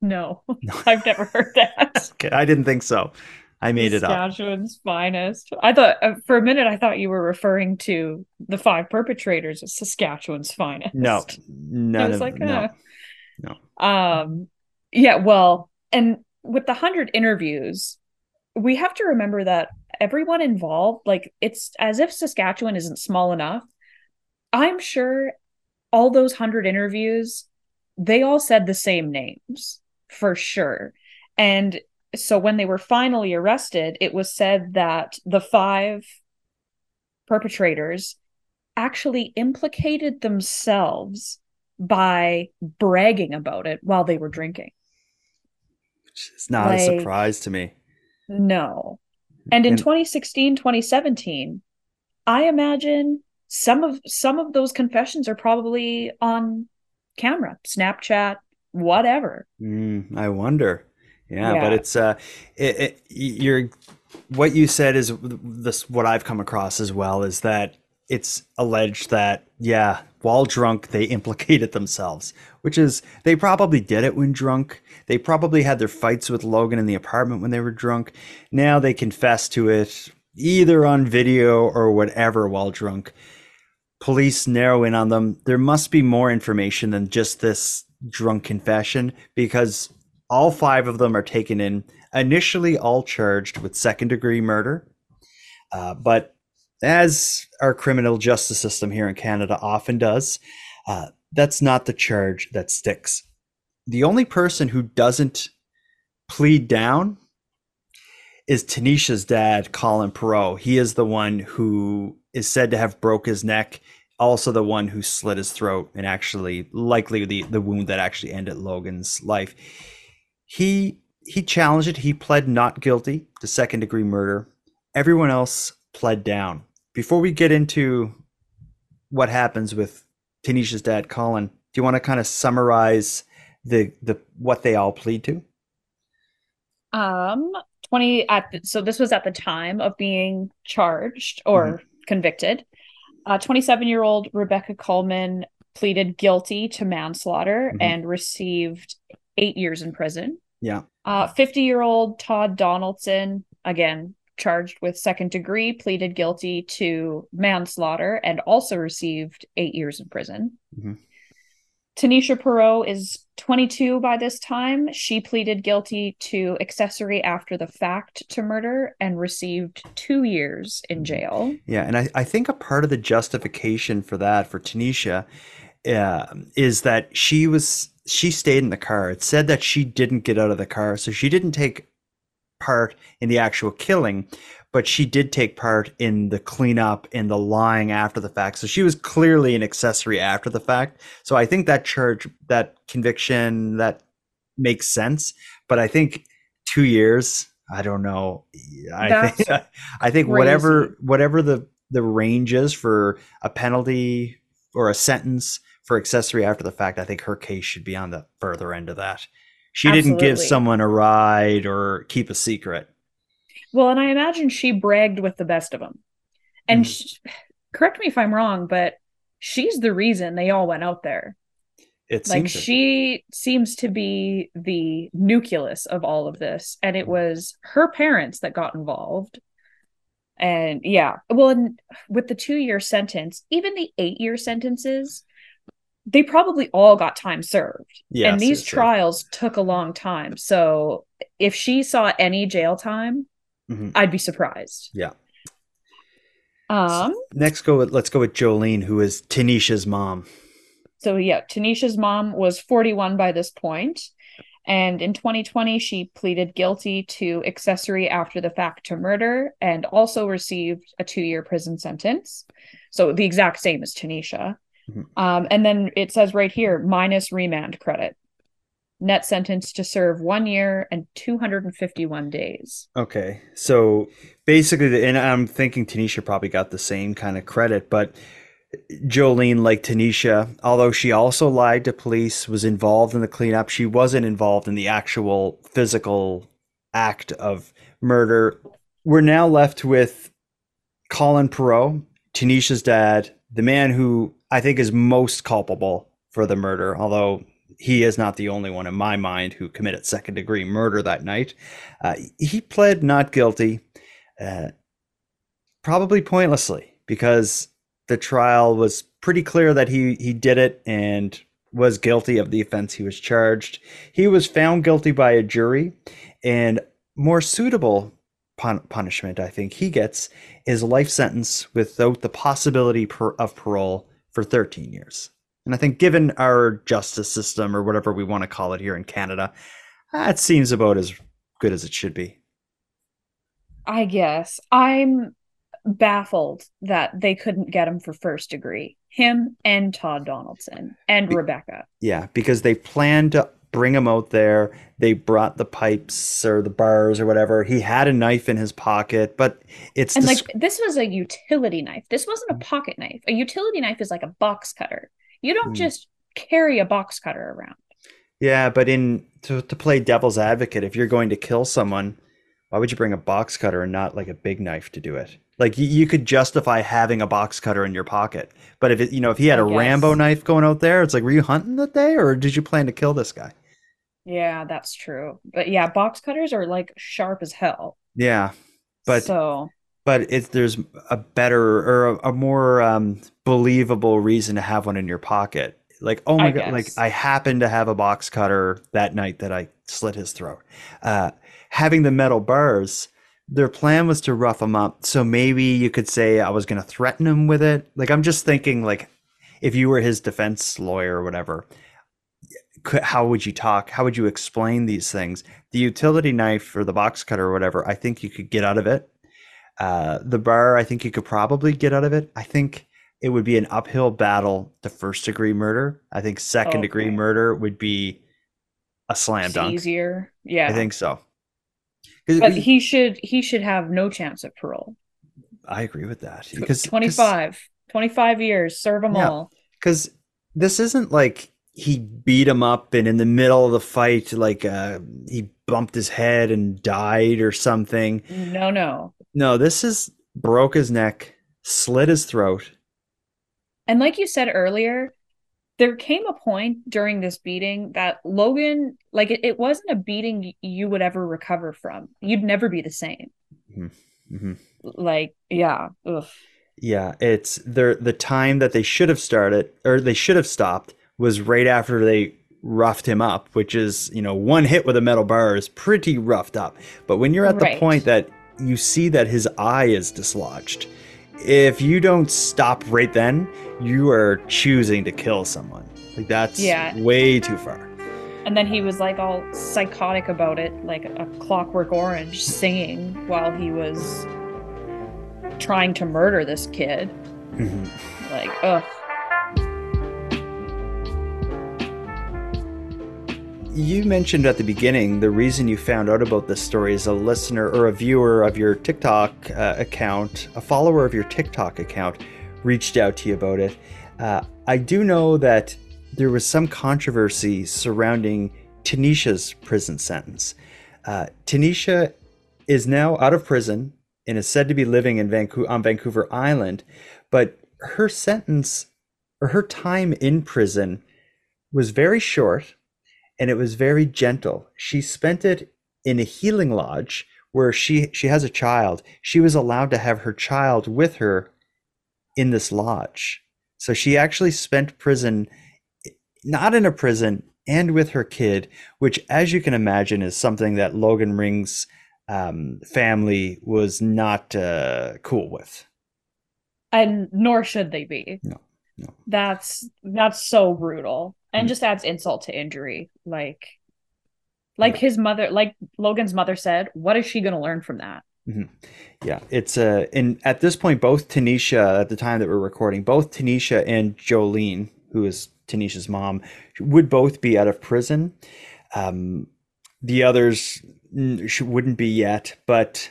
No, I've never heard that. Okay, I didn't think so. I made it up. Saskatchewan's finest. I thought uh, for a minute, I thought you were referring to the five perpetrators of Saskatchewan's finest. No, none I was of, like, no, uh, no. Um, yeah, well, and with the hundred interviews, we have to remember that everyone involved, like, it's as if Saskatchewan isn't small enough. I'm sure all those hundred interviews, they all said the same names for sure. And so when they were finally arrested, it was said that the five perpetrators actually implicated themselves by bragging about it while they were drinking. It's not like, a surprise to me. No. And in and, twenty sixteen, twenty seventeen, I imagine some of some of those confessions are probably on camera, Snapchat, whatever. Mm, I wonder. Yeah, yeah. But it's uh, it, it, you're what you said is this. What I've come across as well is that it's alleged that, yeah, while drunk, they implicated themselves, which is they probably did it when drunk. They probably had their fights with Logan in the apartment when they were drunk. Now they confess to it either on video or whatever while drunk. Police narrow in on them. There must be more information than just this drunk confession, because all five of them are taken in, initially all charged with second degree murder. Uh, but as our criminal justice system here in Canada often does, uh, that's not the charge that sticks. The only person who doesn't plead down is Tanisha's dad, Colin Perrault. He is the one who is said to have broke his neck, also the one who slit his throat, and actually likely the, the wound that actually ended Logan's life. He he challenged it. He pled not guilty to second degree murder. Everyone else pled down. Before we get into what happens with Tanisha's dad, Colin, do you want to kind of summarize the the what they all plead to? Um, twenty at the, so this was at the time of being charged or mm-hmm. convicted. Uh, twenty-seven-year-old Rebecca Coleman pleaded guilty to manslaughter mm-hmm. and received eight years in prison. Yeah. Uh, fifty-year-old Todd Donaldson, again, charged with second degree, pleaded guilty to manslaughter and also received eight years in prison. Mm-hmm. Tanisha Perrault is twenty-two by this time. She pleaded guilty to accessory after the fact to murder and received two years in jail. Yeah, and I, I think a part of the justification for that, for Tanisha, uh, is that she was... she stayed in the car. It said that she didn't get out of the car, so she didn't take part in the actual killing, but she did take part in the cleanup and the lying after the fact. So she was clearly an accessory after the fact. So I think that charge, that conviction, that makes sense. But I think two years, I don't know. I think, I think whatever whatever the the range is for a penalty or a sentence for accessory after the fact, I think her case should be on the further end of that. She Absolutely. Didn't give someone a ride or keep a secret. Well, and I imagine she bragged with the best of them. And mm. she, correct me if I'm wrong, but she's the reason they all went out there. It's like seems she to. seems to be the nucleus of all of this. And it was her parents that got involved. And yeah, well, and with the two-year sentence, even the eight-year sentences, they probably all got time served. Yes, and these trials true. took a long time. So if she saw any jail time, mm-hmm. I'd be surprised. Yeah. Um, so next go with, let's go with Jolene, who is Tanisha's mom. So yeah, Tanisha's mom was forty-one by this point. And in twenty twenty, she pleaded guilty to accessory after the fact to murder and also received a two-year prison sentence. So the exact same as Tanisha. Um, and then it says right here, minus remand credit, net sentence to serve one year and two hundred fifty-one days. Okay. So basically, the, and I'm thinking Tanisha probably got the same kind of credit, but Jolene, like Tanisha, although she also lied to police, was involved in the cleanup, she wasn't involved in the actual physical act of murder. We're now left with Colin Perrault, Tanisha's dad, the man who I think is most culpable for the murder, although he is not the only one in my mind who committed second degree murder that night. Uh, he pled not guilty, uh, probably pointlessly, because the trial was pretty clear that he, he did it and was guilty of the offense he was charged. He was found guilty by a jury, and more suitable punishment, I think, he gets is a life sentence without the possibility per- of parole for thirteen years. And I think given our justice system, or whatever we want to call it here in Canada, that seems about as good as it should be. I guess. I'm baffled that they couldn't get him for first degree. Him and Todd Donaldson and Be- Rebecca. Yeah, because they planned to bring him out there. They brought the pipes or the bars or whatever. He had a knife in his pocket, but it's and disc- like this was a utility knife. This wasn't a pocket knife. A utility knife is like a box cutter. You don't mm. just carry a box cutter around. Yeah, but in to, to play devil's advocate, if you're going to kill someone, why would you bring a box cutter and not like a big knife to do it? Like you, you could justify having a box cutter in your pocket, but if it, you know, if he had a Rambo knife going out there, it's like, were you hunting that day, or did you plan to kill this guy? Yeah, that's true. But yeah, box cutters are like sharp as hell. Yeah, but so, but if there's a better or a, a more um, believable reason to have one in your pocket, like oh my I god, guess. like I happened to have a box cutter that night that I slit his throat. Uh, having the metal bars. Their plan was to rough him up. So maybe you could say I was going to threaten him with it. Like, I'm just thinking, like, if you were his defense lawyer or whatever, could, how would you talk? How would you explain these things? The utility knife or the box cutter or whatever, I think you could get out of it. Uh, the bar, I think you could probably get out of it. I think it would be an uphill battle to first degree murder. I think second okay. degree murder would be a slam dunk. Easier. Yeah. I think so. But we, he should he should have no chance at parole. I agree with that. Because twenty-five, twenty-five years, serve them yeah, all. Because this isn't like he beat him up and in the middle of the fight, like uh, he bumped his head and died or something. No, no. No, this is broke his neck, slit his throat. And like you said earlier, there came a point during this beating that Logan, like it, it wasn't a beating you would ever recover from. You'd never be the same. Mm-hmm. Like, yeah. Ugh. Yeah. It's there. The time that they should have started or they should have stopped was right after they roughed him up, which is, you know, one hit with a metal bar is pretty roughed up. But when you're at right. the point that you see that his eye is dislodged, if you don't stop right then, you are choosing to kill someone. Like that's yeah. way too far. And then he was like all psychotic about it, like a Clockwork Orange, singing while he was trying to murder this kid. Mm-hmm. Like, ugh. You mentioned at the beginning, the reason you found out about this story is a listener or a viewer of your TikTok uh, account, a follower of your TikTok account reached out to you about it. Uh, I do know that there was some controversy surrounding Tanisha's prison sentence. Uh, Tanisha is now out of prison and is said to be living in Vancouver, on Vancouver Island, but her sentence or her time in prison was very short. And it was very gentle. She spent it in a healing lodge where she, she has a child. She was allowed to have her child with her in this lodge. So she actually spent prison, not in a prison, and with her kid, which, as you can imagine, is something that Logan Ring's um, family was not uh, cool with. And nor should they be. No, no. That's, that's so brutal. And just adds insult to injury. Like, like yeah. his mother, like Logan's mother said, what is she going to learn from that? Mm-hmm. Yeah, it's uh, and at this point, both Tanisha, at the time that we're recording, both Tanisha and Jolene, who is Tanisha's mom, would both be out of prison. Um, the others wouldn't be yet, but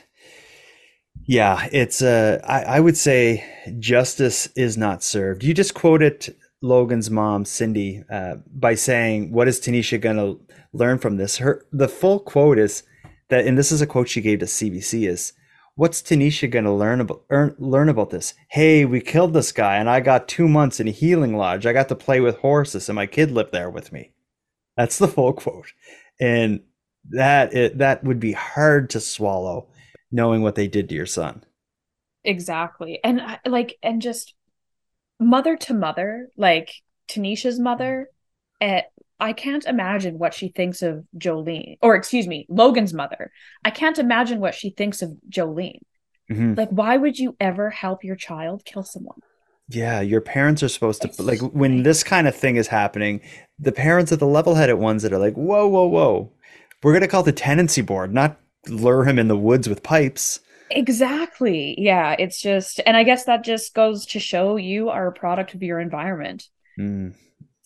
yeah, it's uh, I, I would say justice is not served. You just quote it. Logan's mom, Cindy, uh, by saying, what is Tanisha going to learn from this? Her, the full quote is that, and this is a quote she gave to C B C is, what's Tanisha going to learn about, er, learn about this? Hey, we killed this guy and I got two months in a healing lodge. I got to play with horses and my kid lived there with me. That's the full quote. And that, it, that would be hard to swallow knowing what they did to your son. Exactly. And I, like, and just, mother to mother, like Tanisha's mother, eh, I can't imagine what she thinks of Jolene, or excuse me, Logan's mother. I can't imagine what she thinks of Jolene. Mm-hmm. Like, why would you ever help your child kill someone? Yeah, your parents are supposed to, it's like when this kind of thing is happening, the parents are the level-headed ones that are like, whoa, whoa, whoa. We're going to call the tenancy board, not lure him in the woods with pipes. Exactly. Yeah, it's just, and I guess that just goes to show you are a product of your environment. Mm.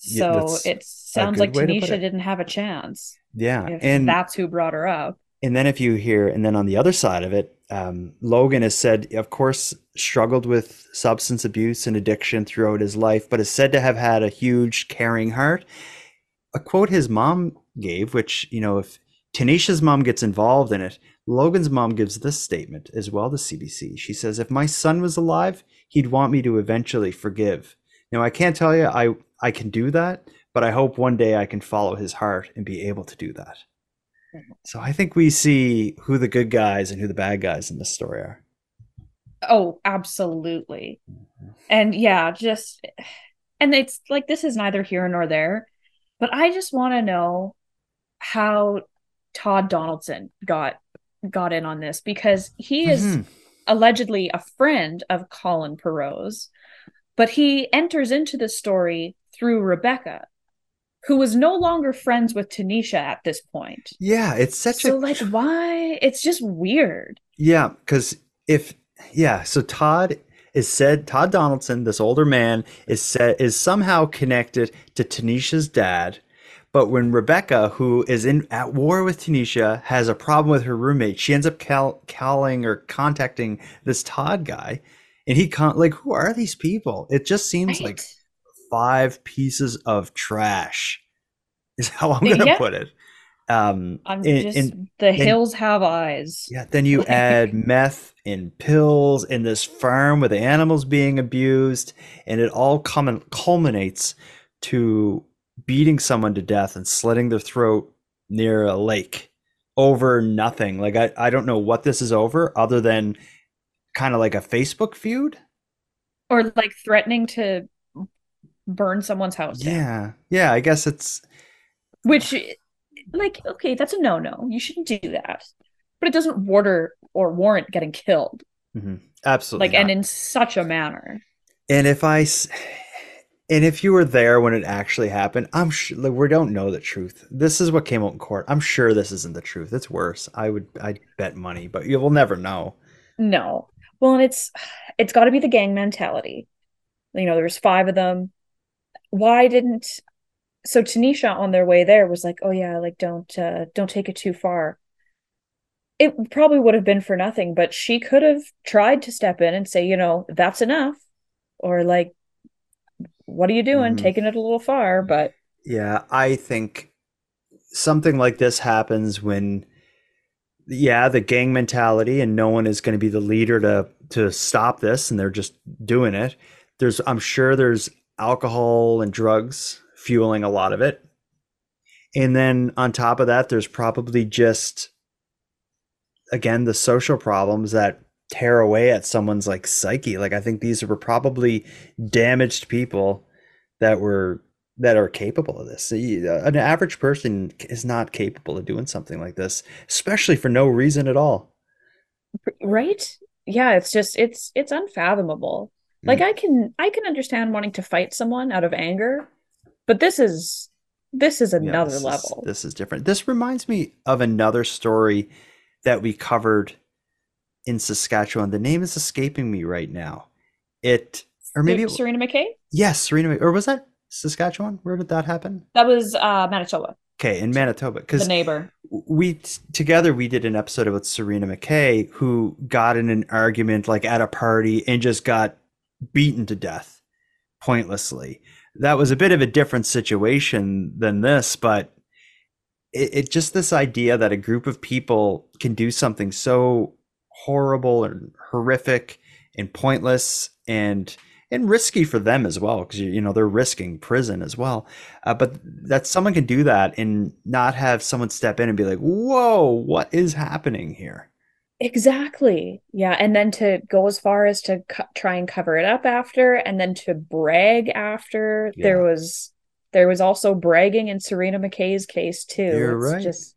Yeah, so it sounds like Tanisha didn't have a chance. Yeah, and that's who brought her up. And then if you hear, and then on the other side of it, um, Logan has said, of course, struggled with substance abuse and addiction throughout his life, but is said to have had a huge caring heart. A quote his mom gave, which, you know, if Tanisha's mom gets involved in it, Logan's mom gives this statement as well to C B C. She says, if my son was alive, he'd want me to eventually forgive. Now, I can't tell you I, I can do that, but I hope one day I can follow his heart and be able to do that. So I think we see who the good guys and who the bad guys in this story are. Oh, absolutely. Mm-hmm. And yeah, just, and it's like, this is neither here nor there, but I just want to know how Todd Donaldson got got in on this, because he is mm-hmm. allegedly a friend of Colin Perrault's, but he enters into the story through Rebecca, who was no longer friends with Tanisha at this point. Yeah, it's such so a... like, why? It's just weird. Yeah, because if... Yeah, so Todd is said... Todd Donaldson, this older man, is said, is somehow connected to Tanisha's dad, But when Rebecca, who is in at war with Tanisha, has a problem with her roommate, she ends up cal- calling or contacting this Todd guy, and he con- like, who are these people? It just seems right. like five pieces of trash is how I'm gonna yeah. put it. Um, I'm and, just and, the and, hills have eyes. Yeah. Then you add meth and pills and this farm with the animals being abused, and it all com- culminates to beating someone to death and slitting their throat near a lake over nothing. Like, I, I don't know what this is over, other than kind of like a Facebook feud, or like threatening to burn someone's house. Yeah. Down. Yeah. I guess it's, which like, okay, that's a no-no. You shouldn't do that, but it doesn't water or warrant getting killed. Mm-hmm. Absolutely. Like, not. And in such a manner. And if I, and if you were there when it actually happened, I'm sure, like, we don't know the truth. This is what came out in court. I'm sure this isn't the truth. It's worse. I would, I'd bet money, but you will never know. No. Well, and it's, it's gotta be the gang mentality. You know, there's five of them. Why didn't, So Tanisha on their way there was like, oh yeah, like don't uh, don't take it too far. It probably would have been for nothing, but she could have tried to step in and say, you know, that's enough. Or like, what are you doing? Mm. Taking it a little far. But yeah, I think something like this happens when, yeah, the gang mentality and no one is going to be the leader to to stop this. And they're just doing it. There's, I'm sure there's alcohol and drugs fueling a lot of it, and then on top of that there's probably just, again, the social problems that tear away at someone's like psyche. Like, I think these were probably damaged people that were that are capable of this. An average person is not capable of doing something like this, especially for no reason at all, right? Yeah, it's just it's it's unfathomable. Mm. Like, I can I can understand wanting to fight someone out of anger, but this is this is another yeah, this level. Is, this is different. This reminds me of another story that we covered in Saskatchewan. The name is escaping me right now. It or maybe Serena McKay? Yes, Serena. Or was that Saskatchewan? Where did that happen? That was uh, Manitoba. Okay, in Manitoba, because the neighbor. We together we did an episode about Serena McKay, who got in an argument like at a party and just got beaten to death pointlessly. That was a bit of a different situation than this, but it, it just this idea that a group of people can do something so horrible and horrific and pointless and and risky for them as well, because, you know, they're risking prison as well. Uh, but that someone can do that and not have someone step in and be like, whoa, what is happening here? Exactly. Yeah. And then to go as far as to co- try and cover it up after, and then to brag after. Yeah. There was there was also bragging in Serena McKay's case too. You're it's right. Just,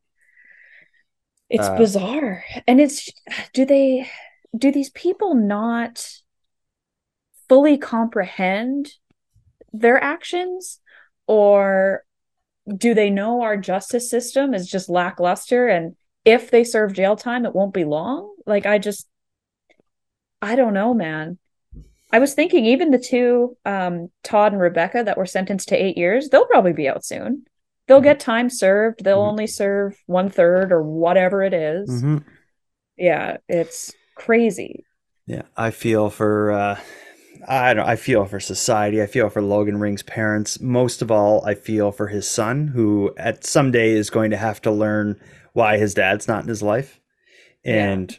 it's uh, bizarre. And it's do they do these people not fully comprehend their actions, or do they know our justice system is just lackluster, and if they serve jail time, it won't be long? Like, I just, I don't know, man. I was thinking even the two, um, Todd and Rebecca, that were sentenced to eight years, they'll probably be out soon. They'll get time served. They'll mm-hmm. only serve one third or whatever it is. Mm-hmm. Yeah, it's crazy. Yeah, I feel for, uh, I don't, I feel for society. I feel for Logan Ring's parents. Most of all, I feel for his son, who at someday is going to have to learn why his dad's not in his life. And yeah.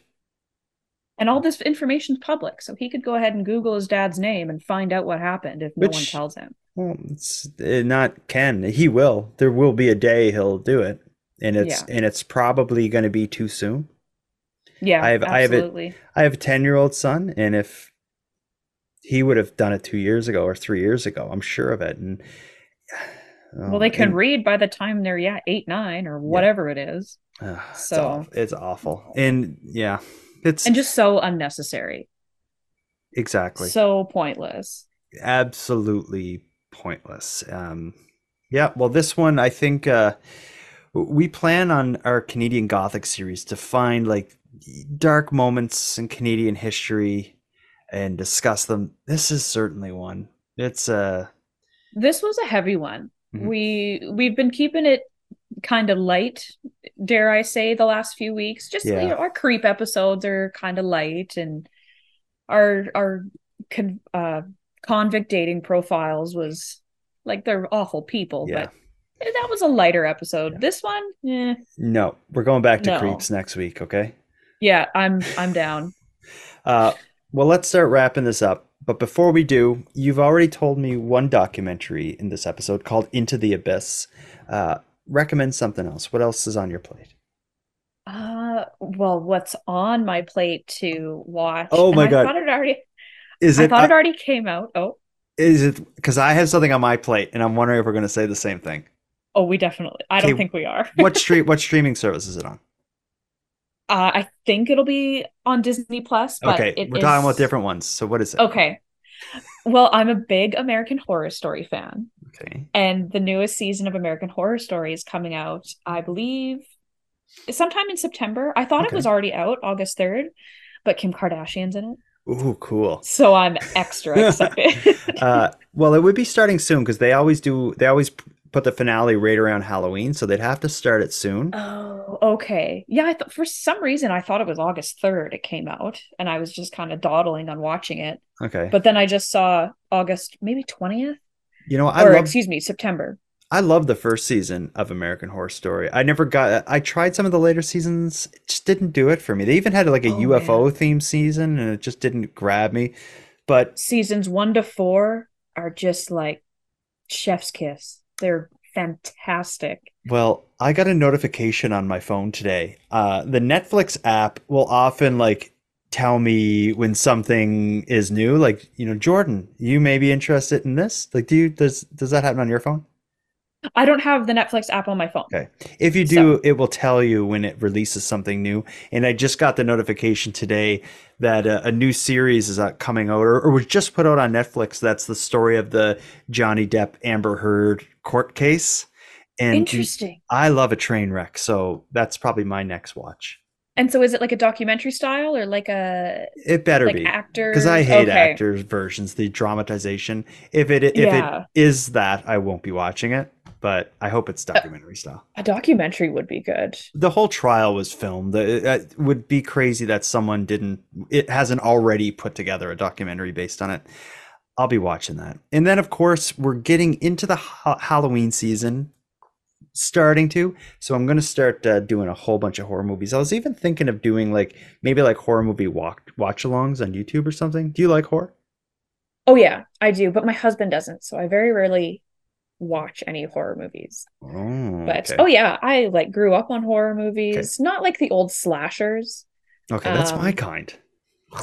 and all this information's public, so he could go ahead and Google his dad's name and find out what happened if which, no one tells him. Well, it's not can. He will. There will be a day he'll do it, and it's yeah. and it's probably going to be too soon. Yeah, I have absolutely. I have a, I have a ten-year-old son, and if he would have done it two years ago or three years ago, I'm sure of it. And um, well, they can and, read by the time they're yeah eight, nine, or whatever yeah. it is. Uh, so it's, it's awful. And yeah, it's and just so unnecessary. Exactly. So pointless. Absolutely pointless. Um, yeah. Well, this one, I think uh, we plan on our Canadian Gothic series to find like dark moments in Canadian history and discuss them. This is certainly one. It's uh, this was a heavy one. Mm-hmm. We we've been keeping it kind of light, dare I say, the last few weeks. Just yeah. you know, our creep episodes are kind of light, and our our con- uh, convict dating profiles was like they're awful people, yeah. but. That was a lighter episode. Yeah. This one, eh. No, we're going back to no. creeps next week, okay? Yeah, I'm I'm down. uh, well, let's start wrapping this up. But before we do, you've already told me one documentary in this episode called Into the Abyss. Uh, recommend something else. What else is on your plate? Uh, well, what's on my plate to watch? Oh my and God! I thought it already. Is I it? I thought uh, it already came out. Oh, is it? Because I have something on my plate, and I'm wondering if we're going to say the same thing. Oh, we definitely. I don't okay, think we are. what stream? What streaming service is it on? Uh, I think it'll be on Disney Plus. But okay, it we're is... talking about different ones. So what is it? Okay. Well, I'm a big American Horror Story fan. Okay. And the newest season of American Horror Story is coming out, I believe, sometime in September. I thought okay. it was already out, August third, but Kim Kardashian's in it. Ooh, cool. So I'm extra excited. uh, well, it would be starting soon because they always do. They always. Put the finale right around Halloween, so they'd have to start it soon. Oh, okay. Yeah, I th- for some reason I thought it was August third it came out, and I was just kind of dawdling on watching it. Okay. But then I just saw August, maybe twentieth. You know, I or love, excuse me, September. I love the first season of American Horror Story. I never got. I tried some of the later seasons, it just didn't do it for me. They even had like a oh, U F O themed season, and it just didn't grab me. But seasons one to four are just like chef's kiss. They're fantastic. Well, I got a notification on my phone today. Uh, the Netflix app will often like tell me when something is new. Like, you know, Jordan, you may be interested in this. Like, do you, does, does that happen on your phone? I don't have the Netflix app on my phone. Okay. If you do, so. It will tell you when it releases something new. And I just got the notification today that a, a new series is coming out or, or was just put out on Netflix. That's the story of the Johnny Depp Amber Heard court case. And interesting. I love a train wreck. So that's probably my next watch. And so is it like a documentary style or like a it better like be actor? Because I hate okay. actors versions, the dramatization. If it if yeah. it is that, I won't be watching it. But I hope it's documentary a, style. A documentary would be good. The whole trial was filmed. It, it would be crazy that someone didn't, it hasn't already put together a documentary based on it. I'll be watching that. And then, of course, we're getting into the ha- Halloween season, starting to. So I'm going to start uh, doing a whole bunch of horror movies. I was even thinking of doing like maybe like horror movie walk watch-alongs on YouTube or something. Do you like horror? Oh, yeah, I do. But my husband doesn't. So I very rarely watch any horror movies oh, but okay. oh yeah I like grew up on horror movies okay. not like the old slashers okay that's um, my kind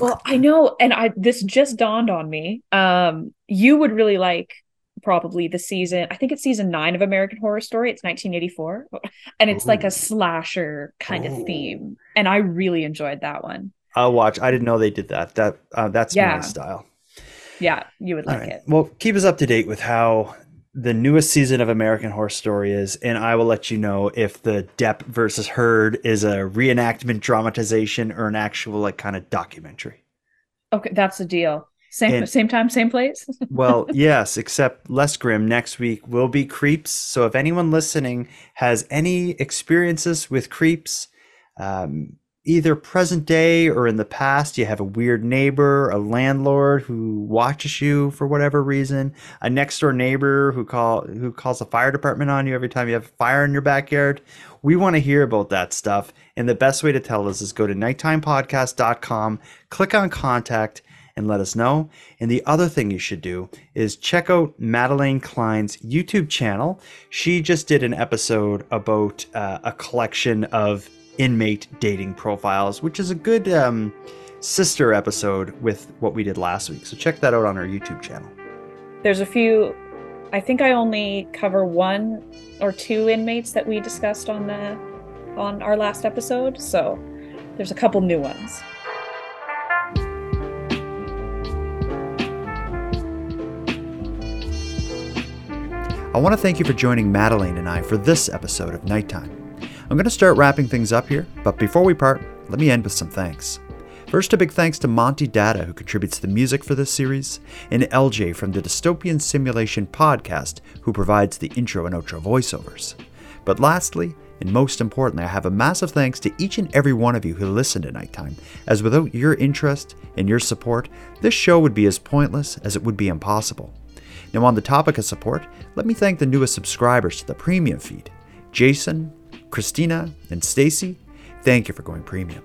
well I know and I this just dawned on me um you would really like probably the season I think it's season nine of American Horror Story. It's nineteen eighty-four and it's Ooh. Like a slasher kind Ooh. Of theme and I really enjoyed that one. I'll watch. I didn't know they did that that uh, that's yeah. my style. Yeah, you would like right. it. Well, keep us up to date with how the newest season of American Horror Story is, and I will let you know if the Depp versus Heard is a reenactment dramatization or an actual like kind of documentary. Okay. That's the deal. Same, and, same time, same place. Well, yes, except less grim. Next week will be creeps. So if anyone listening has any experiences with creeps, um, either present day or in the past, you have a weird neighbor, a landlord who watches you for whatever reason, a next door neighbor who call who calls the fire department on you every time you have a fire in your backyard. We want to hear about that stuff. And the best way to tell us is go to nighttime podcast dot com, click on contact and let us know. And the other thing you should do is check out Madelayne Klein's YouTube channel. She just did an episode about uh, a collection of inmate dating profiles, which is a good um, sister episode with what we did last week. So check that out on our YouTube channel. There's a few, I think I only cover one or two inmates that we discussed on the on our last episode. So there's a couple new ones. I want to thank you for joining Madelayne and I for this episode of Nighttime. I'm going to start wrapping things up here, but before we part, let me end with some thanks. First, a big thanks to Monty Data, who contributes the music for this series, and L J from the Dystopian Simulation Podcast, who provides the intro and outro voiceovers. But lastly, and most importantly, I have a massive thanks to each and every one of you who listen to Nighttime, as without your interest and your support, this show would be as pointless as it would be impossible. Now, on the topic of support, let me thank the newest subscribers to the premium feed, Jason, Christina, and Stacy. Thank you for going premium.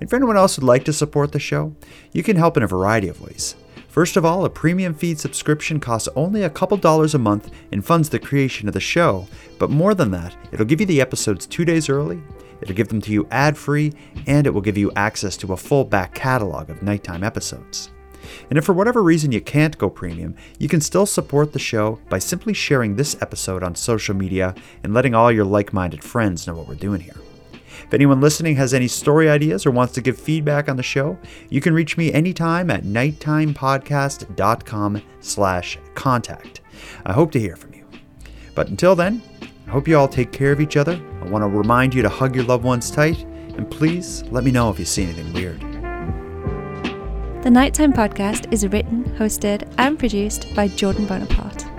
And for anyone else who'd like to support the show, you can help in a variety of ways. First of all, a premium feed subscription costs only a couple dollars a month and funds the creation of the show. But more than that, it'll give you the episodes two days early, it'll give them to you ad-free, and it will give you access to a full back catalog of Nighttime episodes. And if for whatever reason you can't go premium, you can still support the show by simply sharing this episode on social media and letting all your like-minded friends know what we're doing here. If anyone listening has any story ideas or wants to give feedback on the show, you can reach me anytime at nighttimepodcast.com slash contact. I hope to hear from you. But until then, I hope you all take care of each other. I want to remind you to hug your loved ones tight, and please let me know if you see anything weird. The Nighttime Podcast is written, hosted, and produced by Jordan Bonaparte.